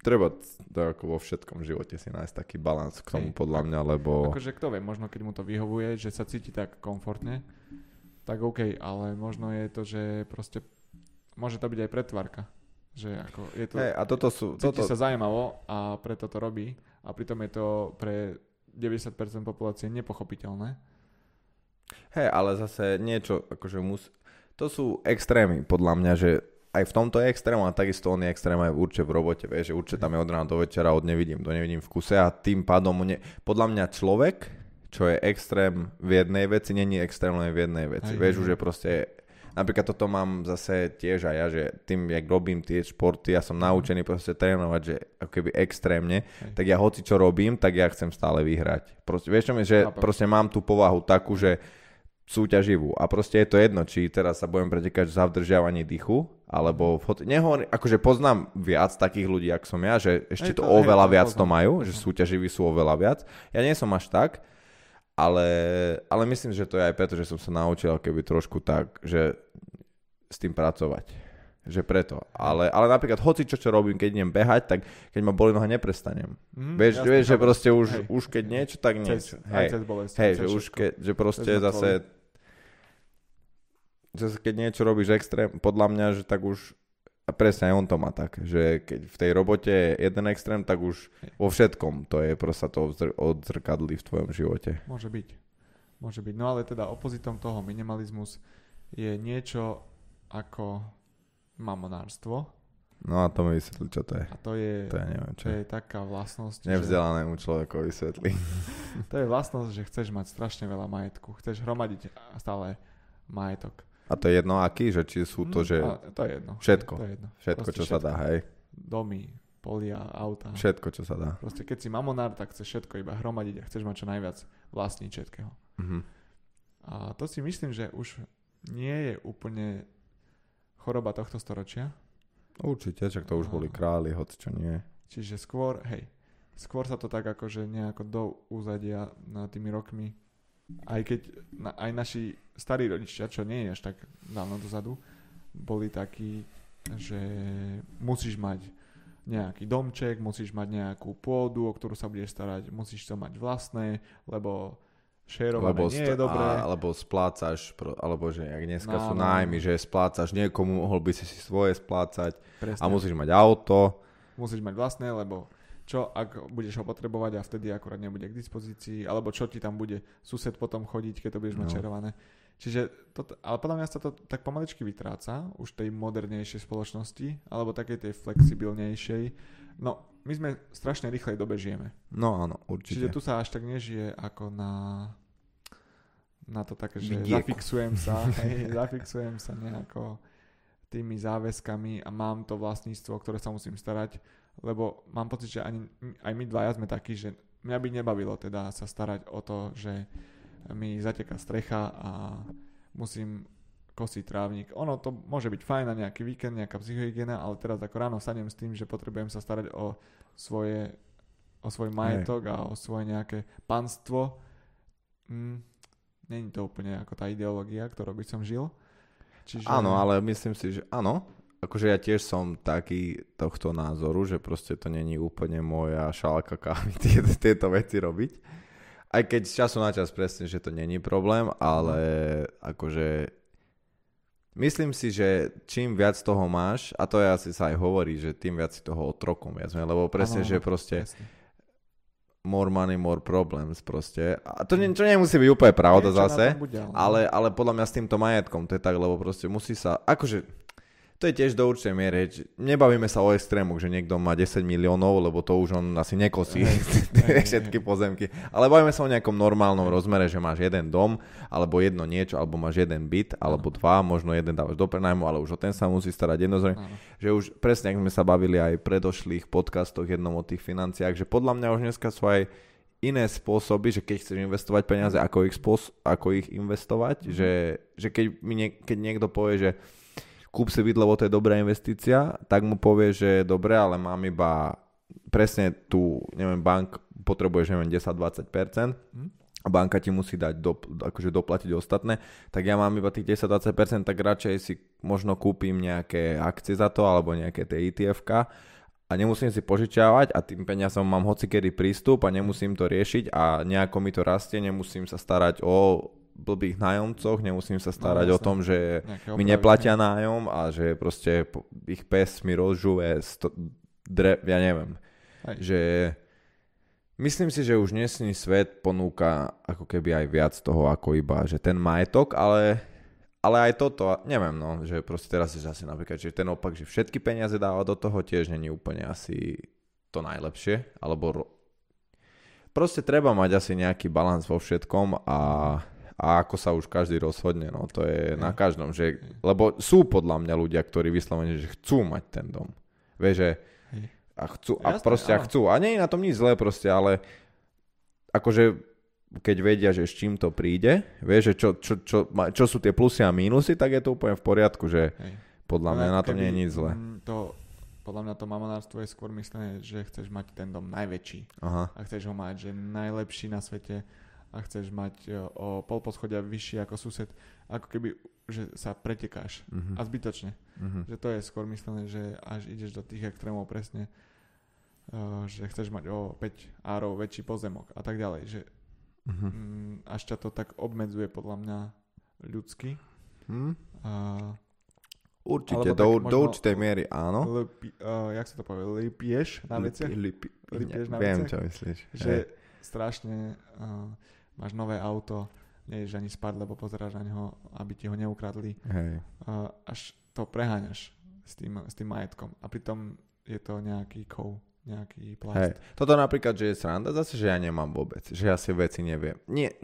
Treba tak ako vo všetkom živote si nájsť taký balans k tomu podľa mňa, lebo... Akože kto vie, možno keď mu to vyhovuje, že sa cíti tak komfortne, tak OK, ale možno je to, že proste môže to byť aj pretvarka. Že ako je to... Hey, a toto sú... Cíti toto... sa zaujímavo a preto to robí a pritom je to pre deväťdesiat percent populácie nepochopiteľné. Hej, ale zase niečo, akože mus... To sú extrémy podľa mňa, že... Aj v tomto je extrém, a takisto on je extrém aj určite v robote, vieš, že určite tam je od rána do večera, od nevidím do nevidím v kuse a tým pádom, ne... podľa mňa človek, čo je extrém v jednej veci, není extrém len v jednej veci, aj, vieš, aj. Už je proste, napríklad toto mám zase tiež aj ja, že tým, jak robím tie športy, ja som naučený proste trénovať, že ako keby extrémne, aj. Tak ja hoci čo robím, tak ja chcem stále vyhrať. Proste, vieš čo mi, že proste mám tú povahu takú, že súťaživú. A proste je to jedno, či teraz sa budem pretekať za vdržiavanie dýchu, alebo... Hot... Nehovorím, akože poznám viac takých ľudí, ako som ja, že ešte to, to oveľa hej, viac to majú, že súťaživí sú oveľa viac. Ja nie som až tak, ale, ale myslím, že to je aj preto, že som sa naučil keby trošku tak, že s tým pracovať. Že preto. Ale, ale napríklad hoci čo, čo robím, keď idem behať, tak keď ma boli noha, neprestanem. Mm, vieš, jasný, vieš že proste už, hej, už keď niečo, tak niečo. Hej, hej že už keď, že proste zase... Že keď niečo robíš extrém, podľa mňa, že tak už, a presne aj on to má tak, že keď v tej robote je jeden extrém, tak už vo všetkom to je, proste to odzrkadlí v tvojom živote. Môže byť, môže byť. No ale teda opozitom toho minimalizmus je niečo ako mamonárstvo. No a to mi vysvetlí, čo to je. A to je, to je, neviem, čo to je taká vlastnosť... Nevzdelanému že... človeku vysvetlí. To je vlastnosť, že chceš mať strašne veľa majetku, chceš hromadiť stále majetok. A to je jedno aký? Že či sú to, že... To je jedno. Všetko. To je jedno. Všetko, proste čo všetko. Sa dá, hej? Domy, polia, auta. Všetko, čo sa dá. Proste keď si mamonár, tak chceš všetko iba hromadiť a chceš mať čo najviac vlastniť všetkého. Mm-hmm. A to si myslím, že už nie je úplne choroba tohto storočia. Určite, čak to už boli králi, hoď čo nie. Čiže skôr, hej, skôr sa to tak akože nejako do úzadia tými rokmi. Aj keď na, aj naši starí rodičia, čo nie je až tak dávno dozadu, boli takí, že musíš mať nejaký domček, musíš mať nejakú pôdu, o ktorú sa budeš starať, musíš to mať vlastné, lebo šerované nie je dobré. Alebo splácaš, alebo že ak dneska no, sú nájmy, že splácaš niekomu, mohol by si si svoje splácať. Presne. A musíš mať auto. Musíš mať vlastné, lebo... čo ak budeš ho potrebovať a vtedy akurát nebude k dispozícii, alebo čo ti tam bude sused potom chodiť, keď to budeš no. načerované. Čiže, to, ale podľa mňa sa to tak pomaličky vytráca, už tej modernejšej spoločnosti, alebo takej tej flexibilnejšej. No, my sme v strašne rýchlej dobe žijeme. No áno, určite. Čiže tu sa až tak nežije ako na, na to také, že Vidieku. zafixujem sa, hej, zafixujem sa nejako tými záväzkami a mám to vlastníctvo, o ktoré sa musím starať, lebo mám pocit, že ani, aj my dvaja sme takí, že mňa by nebavilo teda sa starať o to, že mi zateká strecha a musím kosiť trávnik. Ono to môže byť fajn na nejaký víkend, nejaká psychohygiena, ale teraz ako ráno vstanem s tým, že potrebujem sa starať o svoje, o svoj majetok a o svoje nejaké panstvo. Mm, není to úplne ako tá ideológia, ktorou by som žil. Čiže... Áno, ale myslím si, že áno. Akože ja tiež som taký tohto názoru, že proste to není úplne moja šálka kávy tieto, tieto veci robiť. Aj keď z času na čas presne, že to není problém, ale akože myslím si, že čím viac toho máš, a to je asi sa aj hovorí, že tým viac si toho otrokom viac, lebo presne, ano, že proste presne. More money, more problems proste. A to, nie, to nemusí byť úplne pravda je, zase, bude, ale... Ale, ale podľa mňa s týmto majetkom to je tak, lebo proste musí sa, akože To je tiež do určitej miery. Nebavíme sa o extrému, že niekto má desať miliónov, lebo to už on asi nekosí všetky pozemky. Ale bavíme sa o nejakom normálnom rozmere, že máš jeden dom, alebo jedno niečo, alebo máš jeden byt, alebo dva, možno jeden dávaš do prenájmu, ale už o ten sa musí starať jednozrejme. Že už presne, ak sme sa bavili aj v predošlých podcastoch jednom o tých financiách, že podľa mňa už dneska sú aj iné spôsoby, že keď chceš investovať peniaze, ako ich, spôsob, ako ich investovať, že, že keď, mi nie, keď niekto povie, že kúp si byt, lebo to je dobrá investícia, tak mu povie, že dobre, ale mám iba presne tu, neviem, bank potrebuješ, neviem, desať až dvadsať percent a banka ti musí dať do, akože doplatiť ostatné, tak ja mám iba tých desať až dvadsať percent, tak radšej si možno kúpim nejaké akcie za to alebo nejaké tie í té efka, a nemusím si požičiavať a tým peniazom mám hocikedy prístup a nemusím to riešiť a nejako mi to rastie, nemusím sa starať o blbých nájomcoch, nemusím sa starať no, o tom, že mi neplatia nájom a že proste ich pes mi rozžuje sto, dre, ja neviem. Aj. Že myslím si, že už dnesný svet ponúka ako keby aj viac toho ako iba, že ten majetok, ale... Ale aj toto, neviem, no, že proste teraz je asi napríklad, že ten opak, že všetky peniaze dáva do toho, tiež není úplne asi to najlepšie, alebo ro... proste treba mať asi nejaký balans vo všetkom a, a ako sa už každý rozhodne, no, to je na každom, že, lebo sú podľa mňa ľudia, ktorí vyslovene, že chcú mať ten dom, vieš, že a chcú, a proste a chcú, a nie je na tom nič zlé proste, ale akože keď vedia, že s čím to príde, vieš, že čo, čo, čo, čo sú tie plusy a mínusy, tak je to úplne v poriadku, že hej. podľa mňa ale na to nie je nič zle. To, podľa mňa to mamonárstvo je skôr myslené, že chceš mať ten dom najväčší. Aha. A chceš ho mať, že najlepší na svete a chceš mať o pol poschodia vyšší ako sused, ako keby že sa pretekáš uh-huh. a zbytočne. Uh-huh. Že to je skôr myslené, že až ideš do tých extrémov presne, že chceš mať o päť árov väčší pozemok a tak ďalej, že Uh-huh. až ťa to tak obmedzuje podľa mňa ľudsky. Hmm? Uh, Určite, do, možno, do určitej miery áno. Lpi, uh, jak sa to povie? Lipieš na veciach? Lipi, lipieš na veciach? Viem, čo myslíš. Že hey. strašne uh, máš nové auto, nejdeš ani spať, lebo pozeráš na neho, aby ti ho neukradli. Hey. Uh, až to preháňaš s tým, s tým majetkom. A pritom je to nejaký kov. Nejaký plast. Hej. Toto napríklad, že je sranda zase, že ja nemám vôbec, že ja si veci neviem. Nie,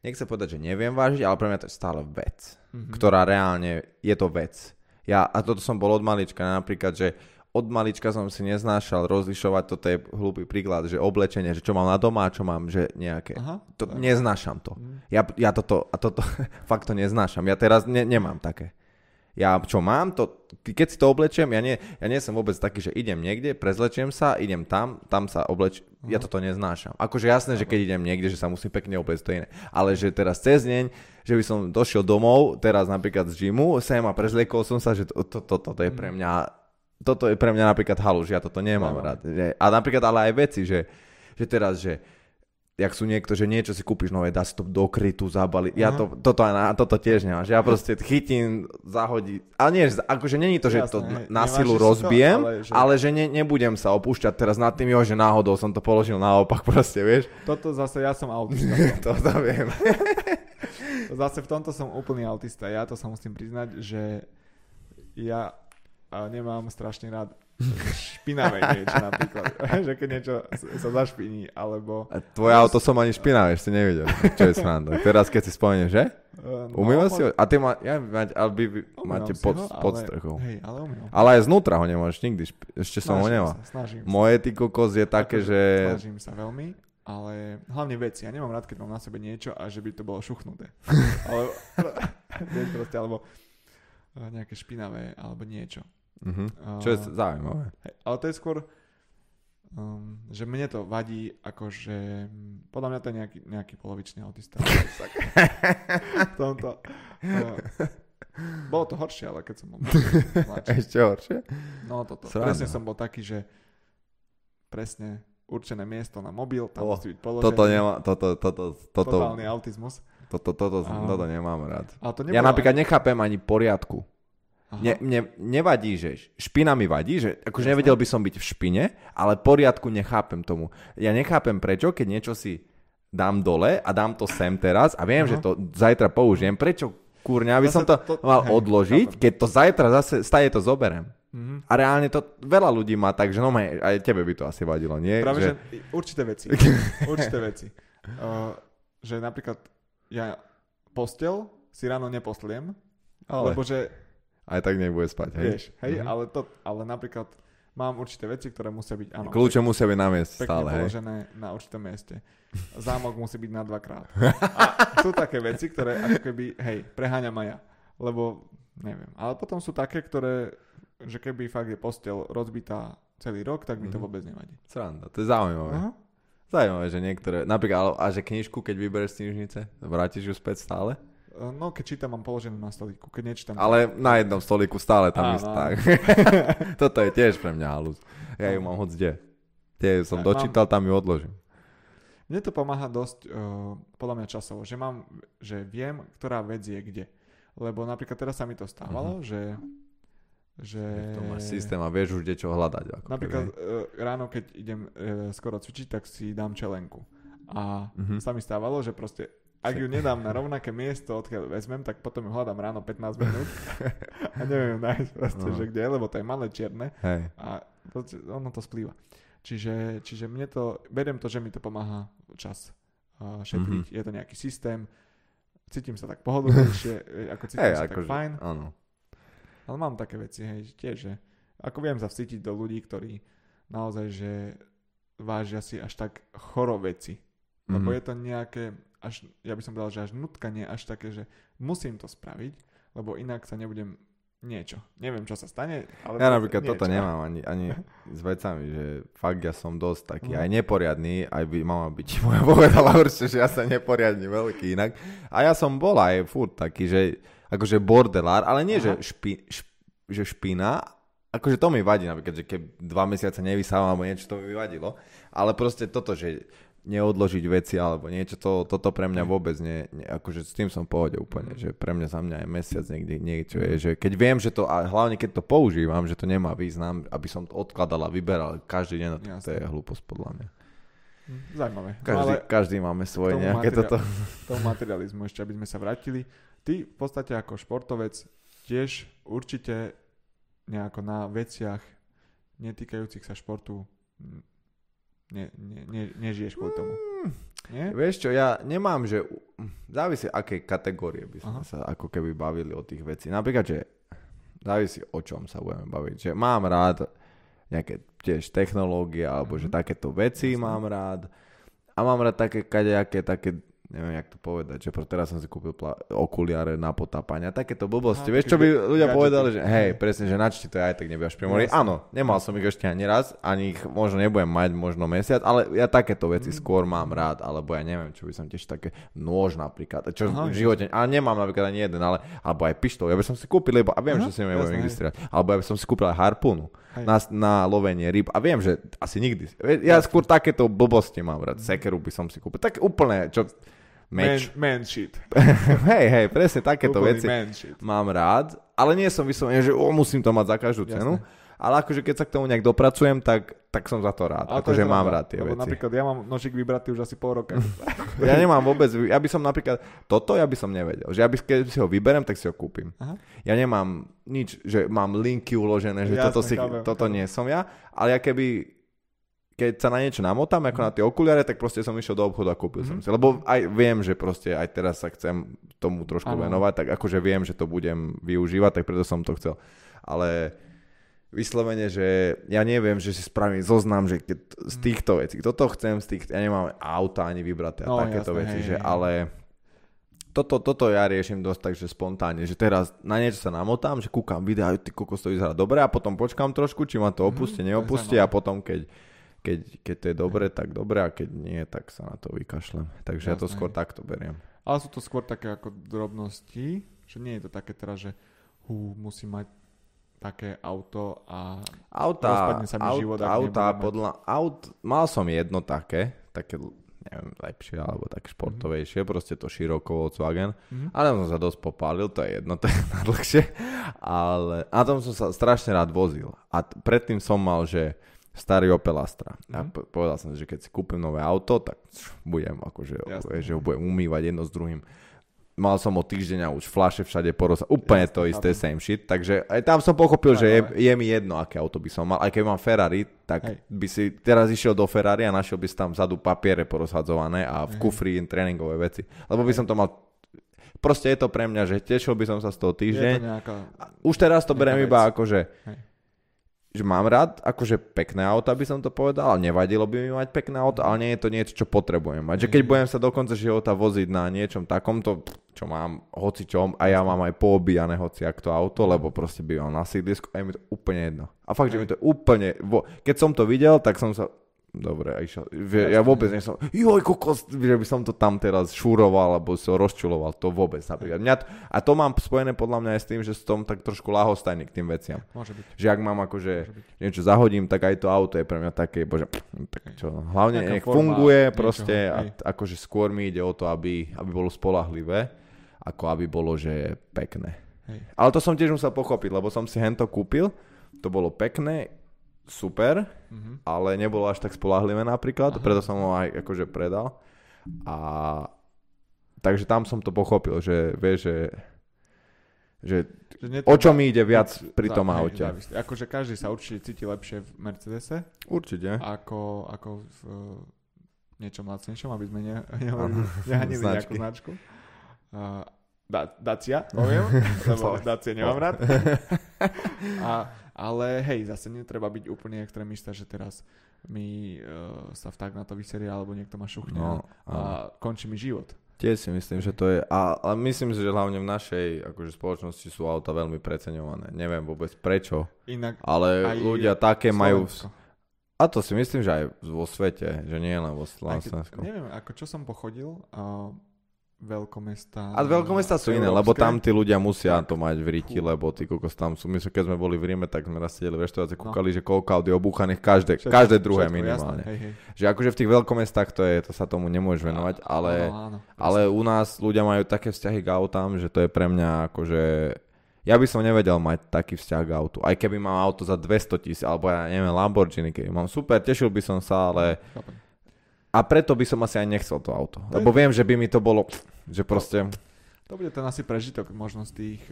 nech sa povedať, že neviem vážiť, ale pre mňa to je stále vec, mm-hmm. ktorá reálne je to vec. Ja, a toto som bol od malička, napríklad, že od malička som si neznášal rozlišovať, toto je hlúpy príklad, že oblečenie, že čo mám na doma a čo mám, že nejaké. Aha, to, neznášam to. Mm. Ja, ja toto, a toto fakt to neznášam. Ja teraz ne, nemám také. Ja čo mám, to, keď si to oblečiem, ja nie, ja nie som vôbec taký, že idem niekde, prezlečiem sa, idem tam, tam sa obleč. Uh-huh. Ja toto neznášam. Akože jasné, že keď idem niekde, že sa musím pekne obliecť, to iné. Ale že teraz cez deň, že by som došiel domov, teraz napríklad z gymu, sem a prezliekol som sa, že toto to, to, to je pre mňa, toto je pre mňa napríklad halu, že ja toto nemám rád. A napríklad ale aj veci, že, že teraz, že jak sú niekto, že niečo si kúpiš nové, dáš to do krytu, zabaliť. Ja to, toto, toto tiež nemám. Že ja proste chytím, zahodím. Ale nie, akože není to, že jasné, to na silu rozbijem, to, ale že, ale že ne, nebudem sa opúšťať teraz nad tým, že náhodou som to položil naopak proste, vieš. Toto zase, ja som autista. Toto viem. Zase v tomto som úplný autista. Ja to sa musím priznať, že ja nemám strašne rád špinavé niečo napríklad. Že keď niečo sa zašpiní, alebo... A tvoje no, auto som ani špinavé, ešte nevidel. Čo je sranda. Teraz keď si spomenieš, že? No, umýval no, si ho? A ty má, ja, by, máte pod, ho, pod strchou. Hej, ale umýval. Ale aj znútra ho nemáš nikdy. Špi- ešte snažím som ho nemal. Sa, moje ty kokos je také, že... Snažím sa veľmi, ale hlavne veci. Ja nemám rád, keď mám na sebe niečo a že by to bolo šuchnuté. Ale... proste, alebo nejaké špinavé, alebo niečo. Uh-huh. Čo je zaujímavé. Hej, ale to je skôr, um, že mne to vadí, akože podľa mňa to je nejaký, nejaký polovičný autista. V tomto. Uh, bolo to horšie, ale keď som bol mladší. Ešte horšie? No toto. Srana. Presne som bol taký, že presne určené miesto na mobil, tam oh, musí byť položený. Toto nemá, toto, toto, toto. Totálny autizmus. Toto, toto, toto, toto nemám rád. Ja napríklad aj... nechápem ani poriadku. Ne, mne nevadí, že špina mi vadí, že akože nevedel by som byť v špine, ale poriadku nechápem tomu. Ja nechápem prečo, keď niečo si dám dole a dám to sem teraz a viem, aha, že to zajtra použijem, prečo kurňa, aby zase som to, to mal hej, odložiť, chápem. Keď to zajtra zase stade to zoberiem. Mm-hmm. A reálne to veľa ľudí má, takže no aj tebe by to asi vadilo, nie? Práve, že, že určité veci. Určité veci. Uh, že napríklad ja posteľ si ráno neposliem, ale lebo že... Aj tak nebude spať, hej? Vieš, hej, mm-hmm. ale, to, ale napríklad mám určité veci, ktoré musia byť... Áno, kľúče musia byť na mieste stále, hej? Pekne položené na určitom mieste. Zámok musí byť na dvakrát. A sú také veci, ktoré ako keby, hej, preháňam aj ja. Lebo, neviem. Ale potom sú také, ktoré... že keby fakt je posteľ rozbitá celý rok, tak mi to vôbec nevadí. Sranda, to je zaujímavé. Aha. Zaujímavé, že niektoré, napríklad, a že knižku, keď vybereš z knižnice, vrátiš ju späť stále? No, keď čítam, mám položenú na stolíku, keď nečítam. Ale tak... na jednom stolíku stále tam istá. Tak. Toto je tiež pre mňa halus. Ja ju mám hoc kde. Tie som aj, dočítal, mám... tam ju odložím. Mne to pomáha dosť, uh, podľa mňa časovo, že mám, že viem, ktorá vec je kde. Lebo napríklad teraz sa mi to stávalo, uh-huh. že... že... To máš systém a vieš už kde čo hľadať. Napríklad uh, ráno, keď idem uh, skoro cvičiť, tak si dám čelenku. A uh-huh. sa mi stávalo, že proste, ak ju nedám na rovnaké miesto, odkiaľ vezmem, tak potom ju hľadám ráno pätnásť minút a neviem ju nájsť proste, uh-huh. že kde, lebo to je malé čierne hey. A to, ono to splýva. Čiže, čiže mne to, beriem to, že mi to pomáha čas uh, šetriť. Uh-huh. Je to nejaký systém, cítim sa tak pohodlnejšie, ako cítim hey, sa ako tak že, fajn. Áno. Ale mám také veci, hej, tiež, že ako viem sa vcítiť do ľudí, ktorí naozaj, že vážia si až tak choro veci. Lebo mm-hmm. je to nejaké, až, ja by som povedal, že až nutkanie, až také, že musím to spraviť, lebo inak sa nebudem niečo. Neviem, čo sa stane, ale... Ja napríklad niečo. Toto nemám ani, ani s vecami, že fakt ja som dosť taký, mm. aj neporiadný, aj by mama by ti moja povedala určite, že ja som neporiadný veľký inak. A ja som bol aj furt taký, že... akože bordelár, ale nie, že, špi, šp, že špina, akože to mi vadí napríklad, že keď dva mesiace nevysávam alebo niečo, to by vadilo, ale proste toto, že neodložiť veci alebo niečo, to, toto pre mňa vôbec nie, nie, akože s tým som v pohode úplne, že pre mňa za mňa je mesiac niekde niečo je, že keď viem, že to, a hlavne keď to používam, že to nemá význam, aby som to odkladal a vyberal každý deň, to, to je hlúposť podľa mňa. Zajímavé. Každý, no každý máme svoje tomu nejaké materiál, toto. Tomu materializmu ešte, aby sme sa vrátili. Ty v podstate ako športovec tiež určite nejako na veciach netýkajúcich sa športu ne, ne, ne, nežiješ kvôli tomu. Nie? Vieš čo, ja nemám, že závisí aké kategórie by sme Aha. sa ako keby bavili o tých vecí. Napríklad, že závisí o čom sa budeme baviť. Že mám rád nejaké tiež technológie alebo mm-hmm. že takéto veci Jasne. Mám rád a mám rád také kadejaké také neviem, jak to povedať, že teraz som si kúpil pla- okuliare na potápania, takéto blbosti. Aha, vieš, čo by ľudia povedali, že hej, presne, že načti to ja aj tak nebudeš primoriť. Áno, nemal som ich ešte ani raz, ani ich možno nebudem mať, možno mesiac, ale ja takéto veci mm. skôr mám rád, alebo ja neviem, čo by som tiež také, nôž napríklad, čo Aha, v živote, ale nemám napríklad ani jeden, ale, alebo aj pištol, ja by som si kúpil, lebo a viem, Aha, že si nebudem nikdy strieľať, alebo ja by som si kúpil aj harpúnu na, na lovenie ryb a viem, že asi nikdy, ja skôr takéto blbosti mám rád, sekeru by som si kúpil, tak úplne, čo... Meč. Man, man shit. Hej, hej, presne takéto Úplný veci mám rád, ale nie som vyslovený, že o, musím to mať za každú cenu, Jasne. Ale akože keď sa k tomu nejak dopracujem, tak, tak som za to rád, akože mám rád tie veci. Napríklad ja mám nožík vybratý už asi pol roka. Ja nemám vôbec, ja by som napríklad, toto ja by som nevedel, že ja by, keď si ho vyberem, tak si ho kúpim. Aha. Ja nemám nič, že mám linky uložené, že Jasne, toto, si, chápem, toto chápem. Nie som ja, ale ja keby... keď sa na niečo namotám, ako na tie okuliare, tak proste som išiel do obchodu a kúpil mm-hmm. som si. Lebo aj viem, že proste aj teraz sa chcem tomu trošku ano. Venovať, tak akože viem, že to budem využívať, tak preto som to chcel. Ale vyslovene, že ja neviem, že si spravím zoznam, že z týchto vecí, toto chcem z tých, ja nemám auta ani vybraté a no, takéto jasné, veci, hej, že hej. ale... Toto, toto ja riešim dosť takže spontánne, že teraz na niečo sa namotám, že kúkam videa, ty kokos to vyzerá dobre a potom počkám trošku, či ma to opustí, mm-hmm, neopustí a potom keď Keď, keď to je dobre, tak dobre a keď nie, tak sa na to vykašlem. Takže Jasné. ja to skôr takto beriem. Ale sú to skôr také ako drobnosti, že nie je to také teraz, že hú, musím mať také auto a auta, rozpadne sa mi aut, život. Auta, podľa, aut, mal som jedno také, také neviem, lepšie alebo tak športovejšie, mm-hmm. proste to široko Volkswagen, mm-hmm. ale som sa dosť popálil, to je jedno, to je na dlhšie, ale na tom som sa strašne rád vozil a t- predtým som mal, že starý Opel Astra. A mm. povedal som, že keď si kúpim nové auto, tak budem akože, že ho budem umývať jedno s druhým. mal som o týždeň a už fľaše všade porozhádané, úplne to isté, same shit, takže aj tam som pochopil, že je, je mi jedno, aké auto by som mal, aj keď mám Ferrari, tak hej, by si teraz išiel do Ferrari a našiel by si tam vzadu papiere porozhadzované a v kufri tréningové veci, lebo by som to mal. Proste je to pre mňa, že tešil by som sa z toho týždeň. Nejaká, už teraz to beriem iba ako, že, že mám rád, akože pekné auta by som to povedal, ale nevadilo by mi mať pekné auto, ale nie je to niečo, čo potrebujem mať. Že keď budem sa do konca života voziť na niečom takomto, čo mám hocičom, a ja mám aj poobíjane hociak to auto, lebo proste bývam na sídlisku a je mi to úplne jedno. A fakt, že mi to úplne... Keď som to videl, tak som sa... Dobre, išiel. Ja vôbec nie som, joj, kokos, že by som to tam teraz šúroval, alebo som rozčuloval, to vôbec napríklad. Mňa to, a to mám spojené podľa mňa aj s tým, že som tak trošku ľahostajný k tým veciam. Môže byť. Že ak mám akože niečo zahodím, tak aj to auto je pre mňa také, bože, tak čo, hlavne nech funguje proste a akože skôr mi ide o to, aby, aby bolo spoľahlivé, ako aby bolo, že pekné. Hej. Ale to som tiež musel pochopiť, lebo som si hento kúpil, to bolo pekné, super, mm-hmm, ale nebolo až tak spoľahlivé napríklad, aha, preto som ho aj akože predal. A takže tam som to pochopil, že vieš, že, že, že netreba, o čo mi ide viac pri tom aute. Akože každý sa určite cíti lepšie v Mercedese. Určite. Ako, ako v niečom lacnejšom, aby sme ne, nehanili nejakú značku. Uh, da, Dacia, poviem, lebo Dacia nemám rád. A ale hej, zase netreba byť úplne extrémista, že teraz mi e, sa vták na to vyserie, alebo niekto ma šuchne, no, a končí mi život. Tiež si myslím, že to je. A, a myslím si, že hlavne v našej akože, spoločnosti sú auta veľmi preceňované. Neviem vôbec prečo, inak ale ľudia také majú... V... A to si myslím, že aj vo svete, že nie len vo Slovensku. Neviem, ako čo som pochodil... A... Veľkomestá. A veľkomestá sú iné, lebo tam tí ľudia musia to mať v ríti, lebo tí kokos tam sú. My keď sme boli v Ríme, tak sme raz sedeli v reštaurácii, kúkali, no, že koľko aut je obúchaných, každé, všetko, každé druhé všetko, minimálne. Jasné, hej, hej. Že akože v tých veľkomestách to je, to sa tomu nemôžeš venovať, ale, áno, áno, ale u nás ľudia majú také vzťahy k autám, že to je pre mňa akože... Ja by som nevedel mať taký vzťah k autu. Aj keby mám auto za dvestotisíc, alebo ja neviem, Lamborghini, keby mám super, tešil by som sa, ale... Chápem. A preto by som asi aj nechcel to auto. Lebo viem, že by mi to bolo, že proste... To, to bude ten asi prežitok možno z, tých,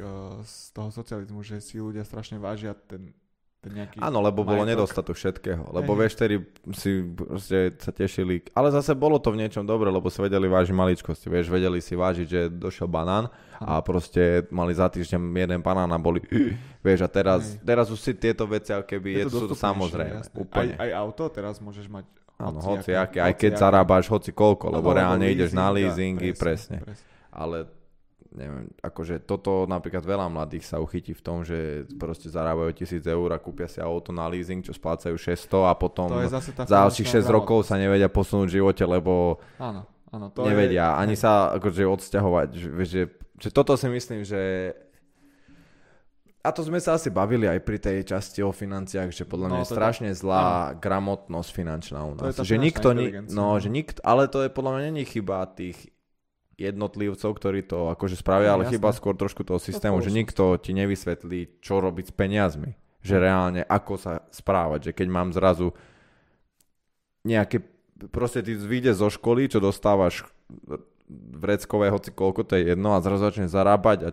z toho socializmu, že si ľudia strašne vážia ten, ten nejaký... Áno, lebo majetok, bolo nedostatok všetkého. Lebo vieš, tedy si proste sa tešili... Ale zase bolo to v niečom dobre, lebo si vedeli vážiť maličkosti. Vieš, vedeli si vážiť, že došiel banán a proste mali za týždeň jeden banán a boli... Vieš, a teraz, teraz už si tieto veci, keby je, je to samozrejme. Aj, aj auto teraz môžeš mať... Áno, hoci, hoci aké, aj keď zarábáš hoci koľko, lebo no, reálne leasing, ideš na leasingy, ja, presne, presne. presne. Ale neviem, akože toto napríklad veľa mladých sa uchytí v tom, že proste zarábajú tisíc eur a kúpia si auto na leasing, čo splácajú šesťsto a potom za ďalších šesť rokov sa nevedia posunúť v živote, lebo áno, áno, to nevedia je, ani aj sa akože odsťahovať. Že, že, že toto si myslím, že... A to sme sa asi bavili aj pri tej časti o financiách, že podľa mňa no, je strašne to... zlá áno, gramotnosť finančná u nás. Že nikto, no, že nikto, ale to je podľa mňa není chyba tých jednotlivcov, ktorí to akože spravia, no, ale jasné, chyba skôr trošku toho systému, to že nikto ti nevysvetlí, čo robiť s peniazmi. Že reálne, ako sa správať. Že keď mám zrazu nejaké, proste ty vyjde zo školy, čo dostávaš vreckové, hoci koľko, to je jedno a zrazu začne zarábať a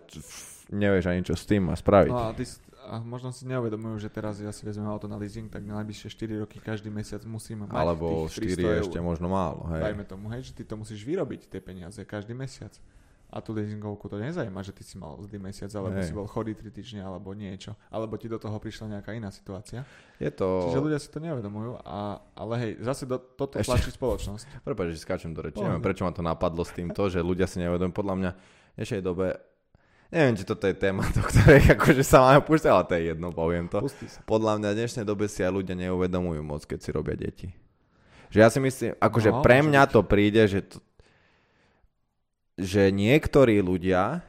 nevieš ani čo s tým má spraviť. No a, ty, a možno si neuvedomujú, že teraz ja si vezmem auto na leasing, tak na najbližšie štyri roky každý mesiac musím mať alebo tých štyri ešte eur. Možno málo. Hej. Dajme tomu, hej, že ty to musíš vyrobiť, tie peniaze, každý mesiac. A tú leasingovku to nezajíma, že ty si mal zlý mesiac, alebo hej, si bol chorý tri týždne, alebo niečo. Alebo ti do toho prišla nejaká iná situácia. Je to... Čiže ľudia si to neuvedomujú, a, ale hej, zase do, toto ešte... tlačí spoločnosť. Prepáč, že skáčem do reči. Neviem, prečo ma to napadlo s týmto, že ľudia si neuvedomujú. Podľa mňa v dnešnej dobe neviem, či toto je téma, do ktorej akože sa máme púšťať, ale to je jedno, poviem to. Podľa mňa v dnešnej dobe si aj ľudia neuvedomujú moc, keď si robia deti. Že ja si myslím, akože no, pre mňa to príde, že, to, že niektorí ľudia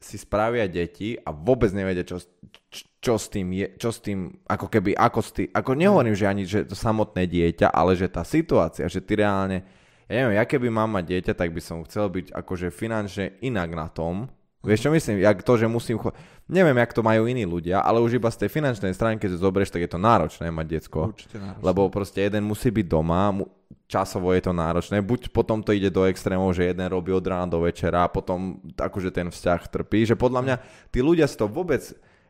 si spravia deti a vôbec nevedia, čo, čo, čo s tým je, čo s tým, ako keby, ako s tým, ako nehovorím, že ani že to samotné dieťa, ale že tá situácia, že ty reálne, ja neviem, ja keby mám mať dieťa, tak by som chcel byť akože finančne inak na tom, Vieš, čo myslím? Jak to, že musím... Cho- Neviem, jak to majú iní ľudia, ale už iba z tej finančnej stránky, keď zoberieš, tak je to náročné mať decko. Určite náročné. Lebo proste jeden musí byť doma, mu- časovo je to náročné. Buď potom to ide do extrémov, že jeden robí od rána do večera a potom akože ten vzťah trpí. Že podľa mňa tí ľudia si to vôbec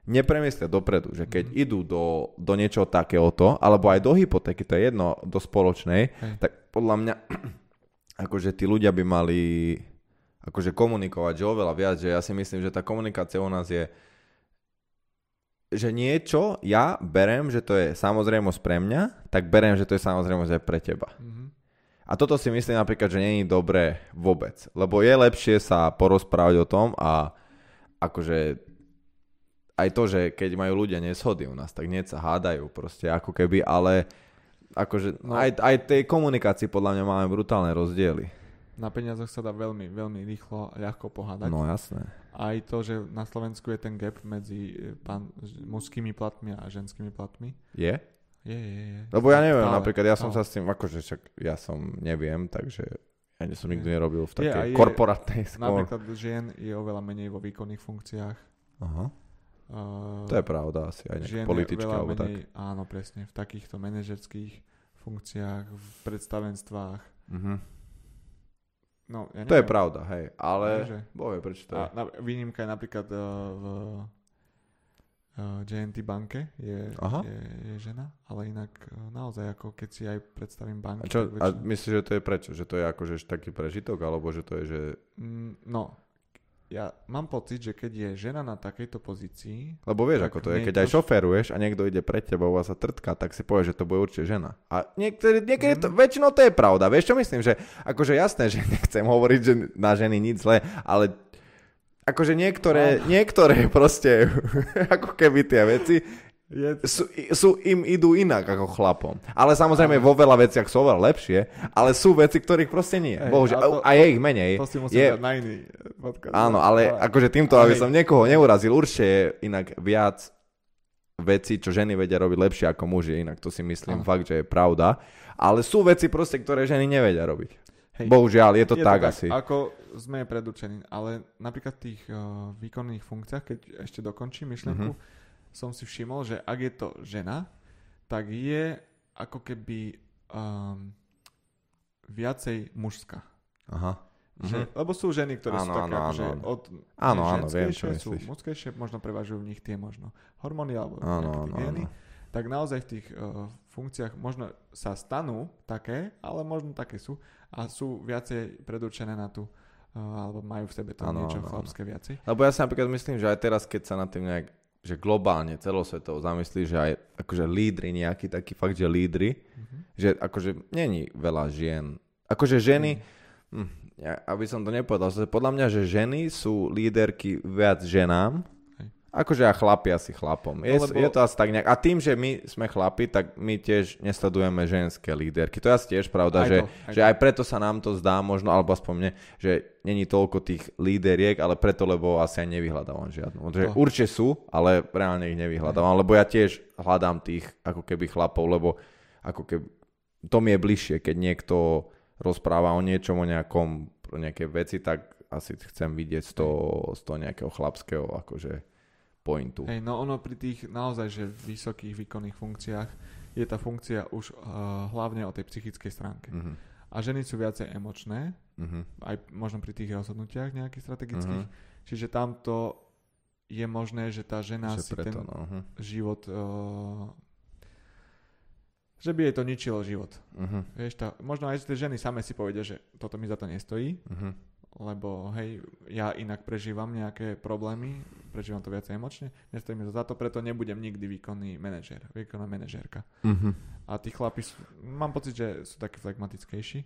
nepremyslia dopredu, že keď mm-hmm. idú do, do niečoho takéhoto, alebo aj do hypotéky, to je jedno, do spoločnej, hey. Tak podľa mňa akože tí ľudia by mali akože komunikovať, že oveľa viac, že ja si myslím, že tá komunikácia u nás je, že niečo ja berem, že to je samozrejmosť pre mňa, tak berem, že to je samozrejmosť aj pre teba. Mm-hmm. A toto si myslím napríklad, že nie je dobré vôbec, lebo je lepšie sa porozprávať o tom a akože aj to, že keď majú ľudia neshody u nás, tak nie sa hádajú proste ako keby, ale akože no. aj, aj tej komunikácii podľa mňa máme brutálne rozdiely. Na peniazoch sa dá veľmi, veľmi rýchlo a ľahko pohádať. No jasné. Aj to, že na Slovensku je ten gap medzi pán, mužskými platmi a ženskými platmi. Je? Je, je, je. Lebo ja neviem, stále, napríklad ja stále. som sa s tým, akože však ja som neviem, takže ja som nikdy nerobil v takej je, je, korporátnej skôr. Napríklad žien je oveľa menej vo výkonných funkciách. Aha. Uh, to je pravda asi, aj nejaká politička alebo menej, tak. Áno, presne, v takýchto manažerských funkciách, v predstavenstvách. Uh-huh. No, ja neviem, to je pravda, hej, ale že... bože, prečo to je? A, výnimka je napríklad uh, v uh, J N T banke, je, je, je žena, ale inak uh, naozaj, ako keď si aj predstavím banku. A, čo, a myslíš, že to je prečo? Že to je akože taký prežitok, alebo že to je, že... Mm, no... Ja mám pocit, že keď je žena na takejto pozícii... Lebo vieš, ako to je, keď aj šoféruješ a niekto ide pred tebou a sa trtká, tak si povieš, že to bude určite žena. A niekedy, niekedy to, väčšinou to je pravda. Vieš, čo myslím? Že akože jasné, že nechcem hovoriť, že na ženy nič zlé, ale akože niektoré, no. niektoré proste, ako keby tie veci... Je... Sú, sú im idú inak ako chlapom. Ale samozrejme aj. Vo veľa veciach sú oveľa lepšie, ale sú veci, ktorých proste nie. Ej, Bohužiaľ, a, to, a je ich menej. To si musím je... dať na iný podcast. Áno, ale aj. Akože týmto, aj. Aby som niekoho neurazil, určite je inak viac veci, čo ženy vedia robiť lepšie ako muži. Inak to si myslím aj. Fakt, že je pravda. Ale sú veci proste, ktoré ženy nevedia robiť. Hej. Bohužiaľ, je to, je tak, to tak asi. Ako sme predurčení, ale napríklad v tých uh, výkonných funkciách, keď ešte dokončím myšlenku, mm-hmm. som si všimol, že ak je to žena, tak je ako keby um, viacej mužská. Aha. Že, lebo sú ženy, ktoré áno, sú také, áno, že od áno, áno, viem, čo sú mužskejšie, možno prevažujú v nich tie možno hormóny alebo áno, áno, gény, áno. Tak naozaj v tých uh, funkciách možno sa stanú také, ale možno také sú a sú viacej predurčené na tú uh, alebo majú v sebe to áno, niečo áno, chlapské áno. viacej. Lebo ja si napríklad myslím, že aj teraz, keď sa na tým nejak že globálne, celosvetovo zamyslí, že aj akože lídri nejaký, taký fakt, že lídri, mm-hmm. že akože není veľa žien. Akože ženy, mm. hm, ja, aby som to nepovedal, podľa mňa, že ženy sú líderky viac ženám, okay. akože a chlapi asi chlapom. Je, no, lebo... je to asi tak nejak. A tým, že my sme chlapi, tak my tiež nesledujeme ženské líderky. To je asi tiež pravda, aj že, to, aj, že to. Aj preto sa nám to zdá možno, alebo aspoň mne, že není toľko tých líderiek, ale preto, lebo asi aj nevyhľadávam žiadnu. Oh. Určite sú, ale reálne ich nevyhľadávam, lebo ja tiež hľadám tých ako keby chlapov, lebo ako keby, to mi je bližšie, keď niekto rozpráva o niečom, o nejakom, o nejakej veci, tak asi chcem vidieť z toho, z toho nejakého chlapského akože pointu. Hej, no ono pri tých naozaj, že vysokých výkonných funkciách je tá funkcia už uh, hlavne o tej psychickej stránke. Mm-hmm. A ženy sú viacej emočné, uh-huh. aj možno pri tých rozhodnutiach nejakých strategických. Uh-huh. Čiže tamto je možné, že tá žena že si preto, ten no, uh-huh. život... Uh, že by jej to ničilo život. Uh-huh. Vieš, tá, možno aj tie ženy same si povedia, že toto mi za to nestojí, uh-huh. lebo hej, ja inak prežívam nejaké problémy, prežívam to viacej emočne, nestojí mi to za to, preto nebudem nikdy výkonný manažér, výkonná manažérka. Uh-huh. A tí chlapi, sú, mám pocit, že sú takí flegmatickejší.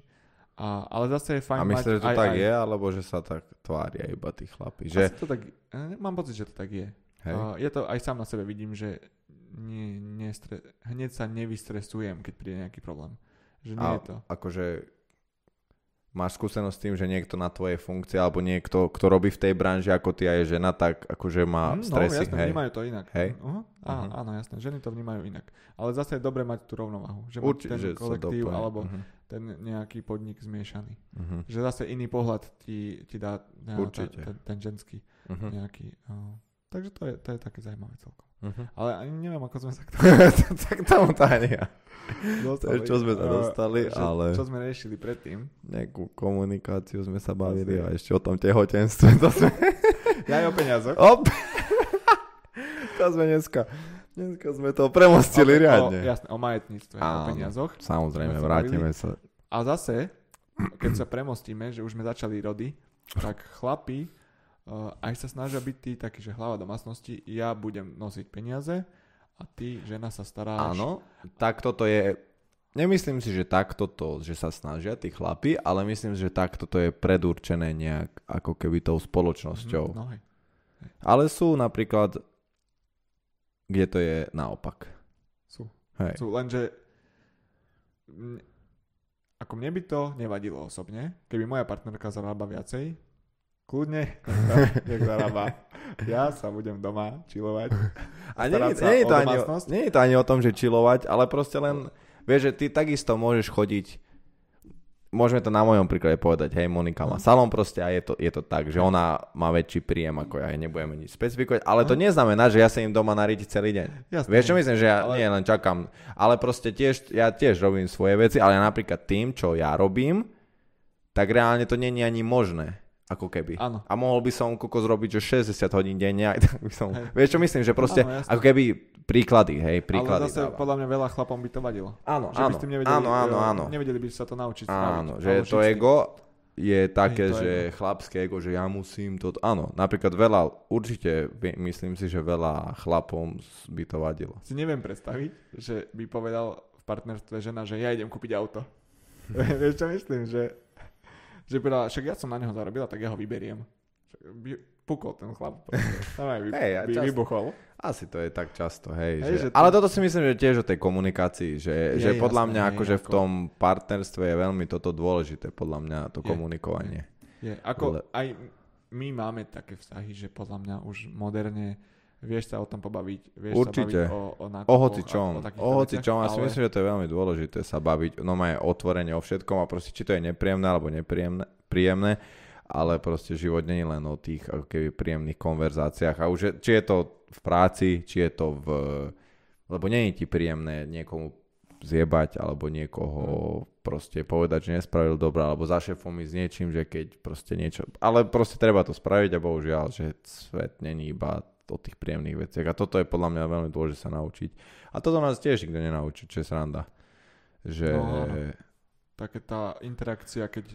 A, ale zase je fajn mať... A myslíš, že to aj, tak aj, je, alebo že sa tak tvária iba tí chlapi? Že... To tak, mám pocit, že to tak je. Uh, ja to aj sám na sebe vidím, že nie, nie stre, hneď sa nevystresujem, keď príde nejaký problém. Že nie a, je to. Akože máš skúsenosť s tým, že niekto na tvojej funkcii, alebo niekto, kto robí v tej branži, ako ty a je žena, tak akože má mm, stresy. No jasné, hej. Vnímajú to inak. Hej? Uh-huh. Aha, uh-huh. Áno, jasné. Ženy to vnímajú inak. Ale zase je dobre mať tú rovnováhu. Že určite, ten kolektív, alebo uh-huh. ten nejaký podnik zmiešaný. Uh-huh. Že zase iný pohľad ti, ti dá ja, ta, ten, ten ženský uh-huh. nejaký. Uh, takže to je, to je také zaujímavé celkom. Uh-huh. Ale ani neviem, ako sme sa k tomu... tak tomu tajnia. Dostali, čo sme sa dostali, čo, ale... Čo sme riešili predtým? Nejakú komunikáciu sme sa bavili a ešte o tom tehotenstve. To sme... ja aj o peniazoch. Op... to sme dneska... Dneska sme to premostili o, riadne. O, jasne, o majetníctve, áno, o peniazoch. Samozrejme, vrátime sa. A zase, keď sa premostíme, že už sme začali rody, tak chlapi uh, aj sa snažia byť tí takí, že hlava domácnosti, ja budem nosiť peniaze a ty, žena, sa staráš. Áno, tak toto je, nemyslím si, že takto to, že sa snažia tí chlapi, ale myslím si, že takto to je predurčené nejak ako keby tou spoločnosťou. Mm, no hej. Ale sú napríklad... kde to je naopak. Sú. Hej. Sú, lenže mne, ako mne by to nevadilo osobne, keby moja partnerka zarába viacej, kľudne, nech zarába. Ja sa budem doma čilovať. A nie, nie, je to ani, nie je to ani o tom, že čilovať, ale proste len, vieš, že ty takisto môžeš chodiť, môžeme to na mojom príklade povedať, hej, Monika má salón proste a je to, je to tak, že ona má väčší príjem ako ja, nebudeme nič specifikovať, ale to neznamená, že ja sa im doma naríti celý deň. Jasne. Vieš, čo myslím, že ja ale... nie len čakám, ale proste tiež, ja tiež robím svoje veci, ale napríklad tým, čo ja robím, tak reálne to nie je ani možné. Ako keby. Áno. A mohol by som kokos robiť, že šesťdesiat hodín denne, aj tak by som... Hej. Vieš, čo myslím, že proste, áno, ako keby príklady, hej, príklady. Ale zase dáva. Podľa mňa veľa chlapom by to vadilo. Áno, že áno, by ste nevedeli, áno, áno, áno. Nevedeli by sa to naučiť. Áno, spraviť, že to ego je také, hej, že ego. Chlapské ego, že ja musím to... Áno, napríklad veľa, určite myslím si, že veľa chlapom by to vadilo. Si neviem predstaviť, že by povedal v partnerstve žena, že ja idem kúpiť auto. Vieš, čo myslím, že... že povedala, však ja som na neho zarobila, tak ja ho vyberiem. Pukol ten chlap. Vy, hey, ja vy, vybuchol. Asi to je tak často, hej. hej že... Že to... Ale toto si myslím, že tiež o tej komunikácii, že, je, že podľa jasné, mňa akože ako... v tom partnerstve je veľmi toto dôležité, podľa mňa to je, komunikovanie. Je, ako Le... aj my máme také vzťahy, že podľa mňa už moderne vieš sa o tom pobaviť. Vieš určite. Sa baviť o, o nákupoch. O hocičom. O, o hocičom. Ale... Ja si myslím, že to je veľmi dôležité sa baviť. No má je otvorenie o všetkom a proste či to je nepríjemné alebo nepríjemné, príjemné, ale proste život nie je len o tých ako keby príjemných konverzáciách. A už je, či je to v práci, či je to v... Lebo nie je ti príjemné niekomu zjebať alebo niekoho proste povedať, že nespravil dobre alebo za šéfom ísť niečím, že keď proste niečo... Ale proste treba to spraviť a bohužiaľ, že svet není iba o tých príjemných veciach. A toto je podľa mňa veľmi dôležité sa naučiť. A toto nás tiež nikto nenaučí, čo je sranda. Že... No, také tá interakcia, keď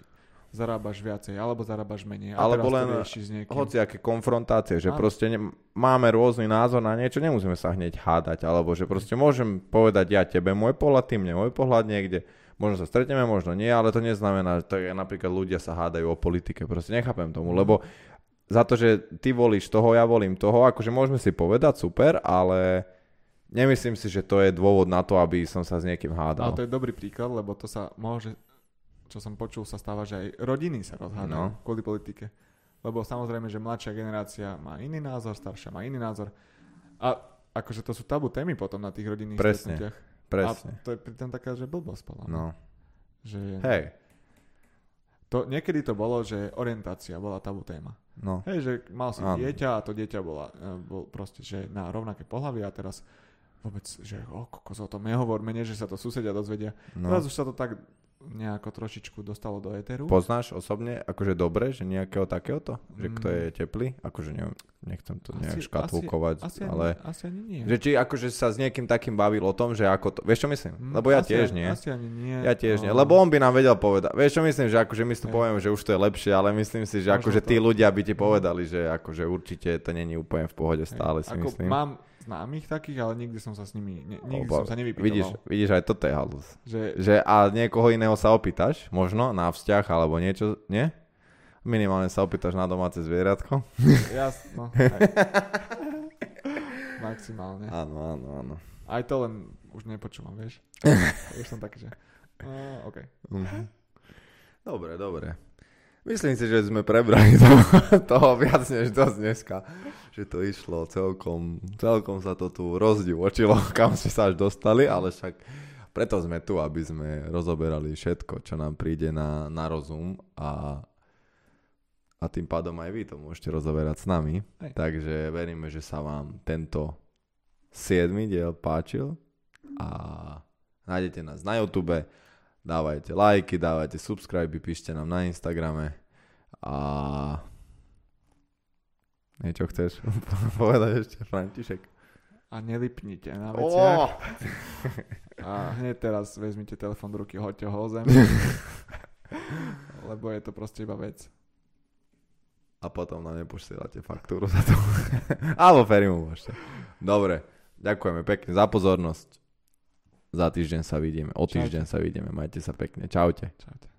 zarábaš viacej, alebo zarábaš menej. Alebo len hociaké konfrontácie, že áno. Proste ne, máme rôzny názor na niečo, nemusíme sa hneď hádať, alebo že proste môžem povedať ja tebe môj pohľad, ty mne môj pohľad niekde. Možno sa stretneme, možno nie, ale to neznamená, že to je, napríklad ľudia sa hádajú o politike. Proste nechápem tomu, lebo za to, že ty volíš toho, ja volím toho, akože môžeme si povedať, super, ale nemyslím si, že to je dôvod na to, aby som sa s niekým hádal. Ale to je dobrý príklad, lebo to sa môže, čo som počul, sa stáva, že aj rodiny sa rozhádajú no. kvôli politike. Lebo samozrejme, že mladšia generácia má iný názor, staršia má iný názor. A akože to sú tabu témy potom na tých rodinných stretnutiach. Presne, presne. A to je pritom taká, že blbosť. No. Že... Hej. To, niekedy to bolo, že orientácia bola tabu téma. No. Hej, že mal si áno. dieťa a to dieťa bola, bol proste, že na rovnaké pohlavie a teraz vôbec, že oh, kokos, o tom nehovorme, nie, že sa to susedia dozvedia. No. Teraz už sa to tak nejako trošičku dostalo do éteru. Poznáš osobne, akože dobre, že nejakého takéhoto? Že mm. kto je teplý? Akože neviem, nechcem to nejak asi, škatulkovať, asi, ale... Asi ani nie. Že či akože sa s niekým takým bavil o tom, že ako to... Vieš, čo myslím? Lebo ja asi, tiež nie. Asi ani nie. Ja tiež no. nie. Lebo on by nám vedel povedať. Vieš, čo myslím? Že akože my si to povieme, že už to je lepšie, ale myslím si, že Možno akože to... tí ľudia by ti povedali, že akože určite to není úplne v pohode stále, si ako myslím. Mám... známych takých, ale nikdy som sa s nimi ne, nikdy Oba, som sa nevypýtoval. Vidíš, vidíš, aj toto je halus. Že, že a niekoho iného sa opýtaš, možno na vzťah alebo niečo, nie? Minimálne sa opýtaš na domáce zvieratko. Jasno. Maximálne. Áno, áno, áno. Aj to len už nepočúvam, vieš. Už som taký, že... Uh, OK. Uh-huh. Dobre, dobre. Myslím si, že sme prebrali toho, toho viac než dosť dneska. Že to išlo celkom, celkom sa to tu rozdívočilo, kam sme sa až dostali, ale však Preto sme tu, aby sme rozoberali všetko, čo nám príde na, na rozum a, a tým pádom aj vy to môžete rozoberať s nami. Aj. Takže veríme, že sa vám tento siedmy diel páčil a nájdete nás na YouTube, dávajte lajky, dávajte subscribe, píšte nám na Instagrame a niečo chceš povedať ešte, František? A nelipnite na veciach. Oh! A hneď teraz vezmite telefón do ruky, hoďte ho o zem. Lebo je to proste iba vec. A potom nám neposielate faktúru za to. Alebo ferimu môžete. Dobre, ďakujeme pekne za pozornosť. Za týždeň sa vidíme. O týždeň sa vidíme. Majte sa pekne. Čaute. Čaute.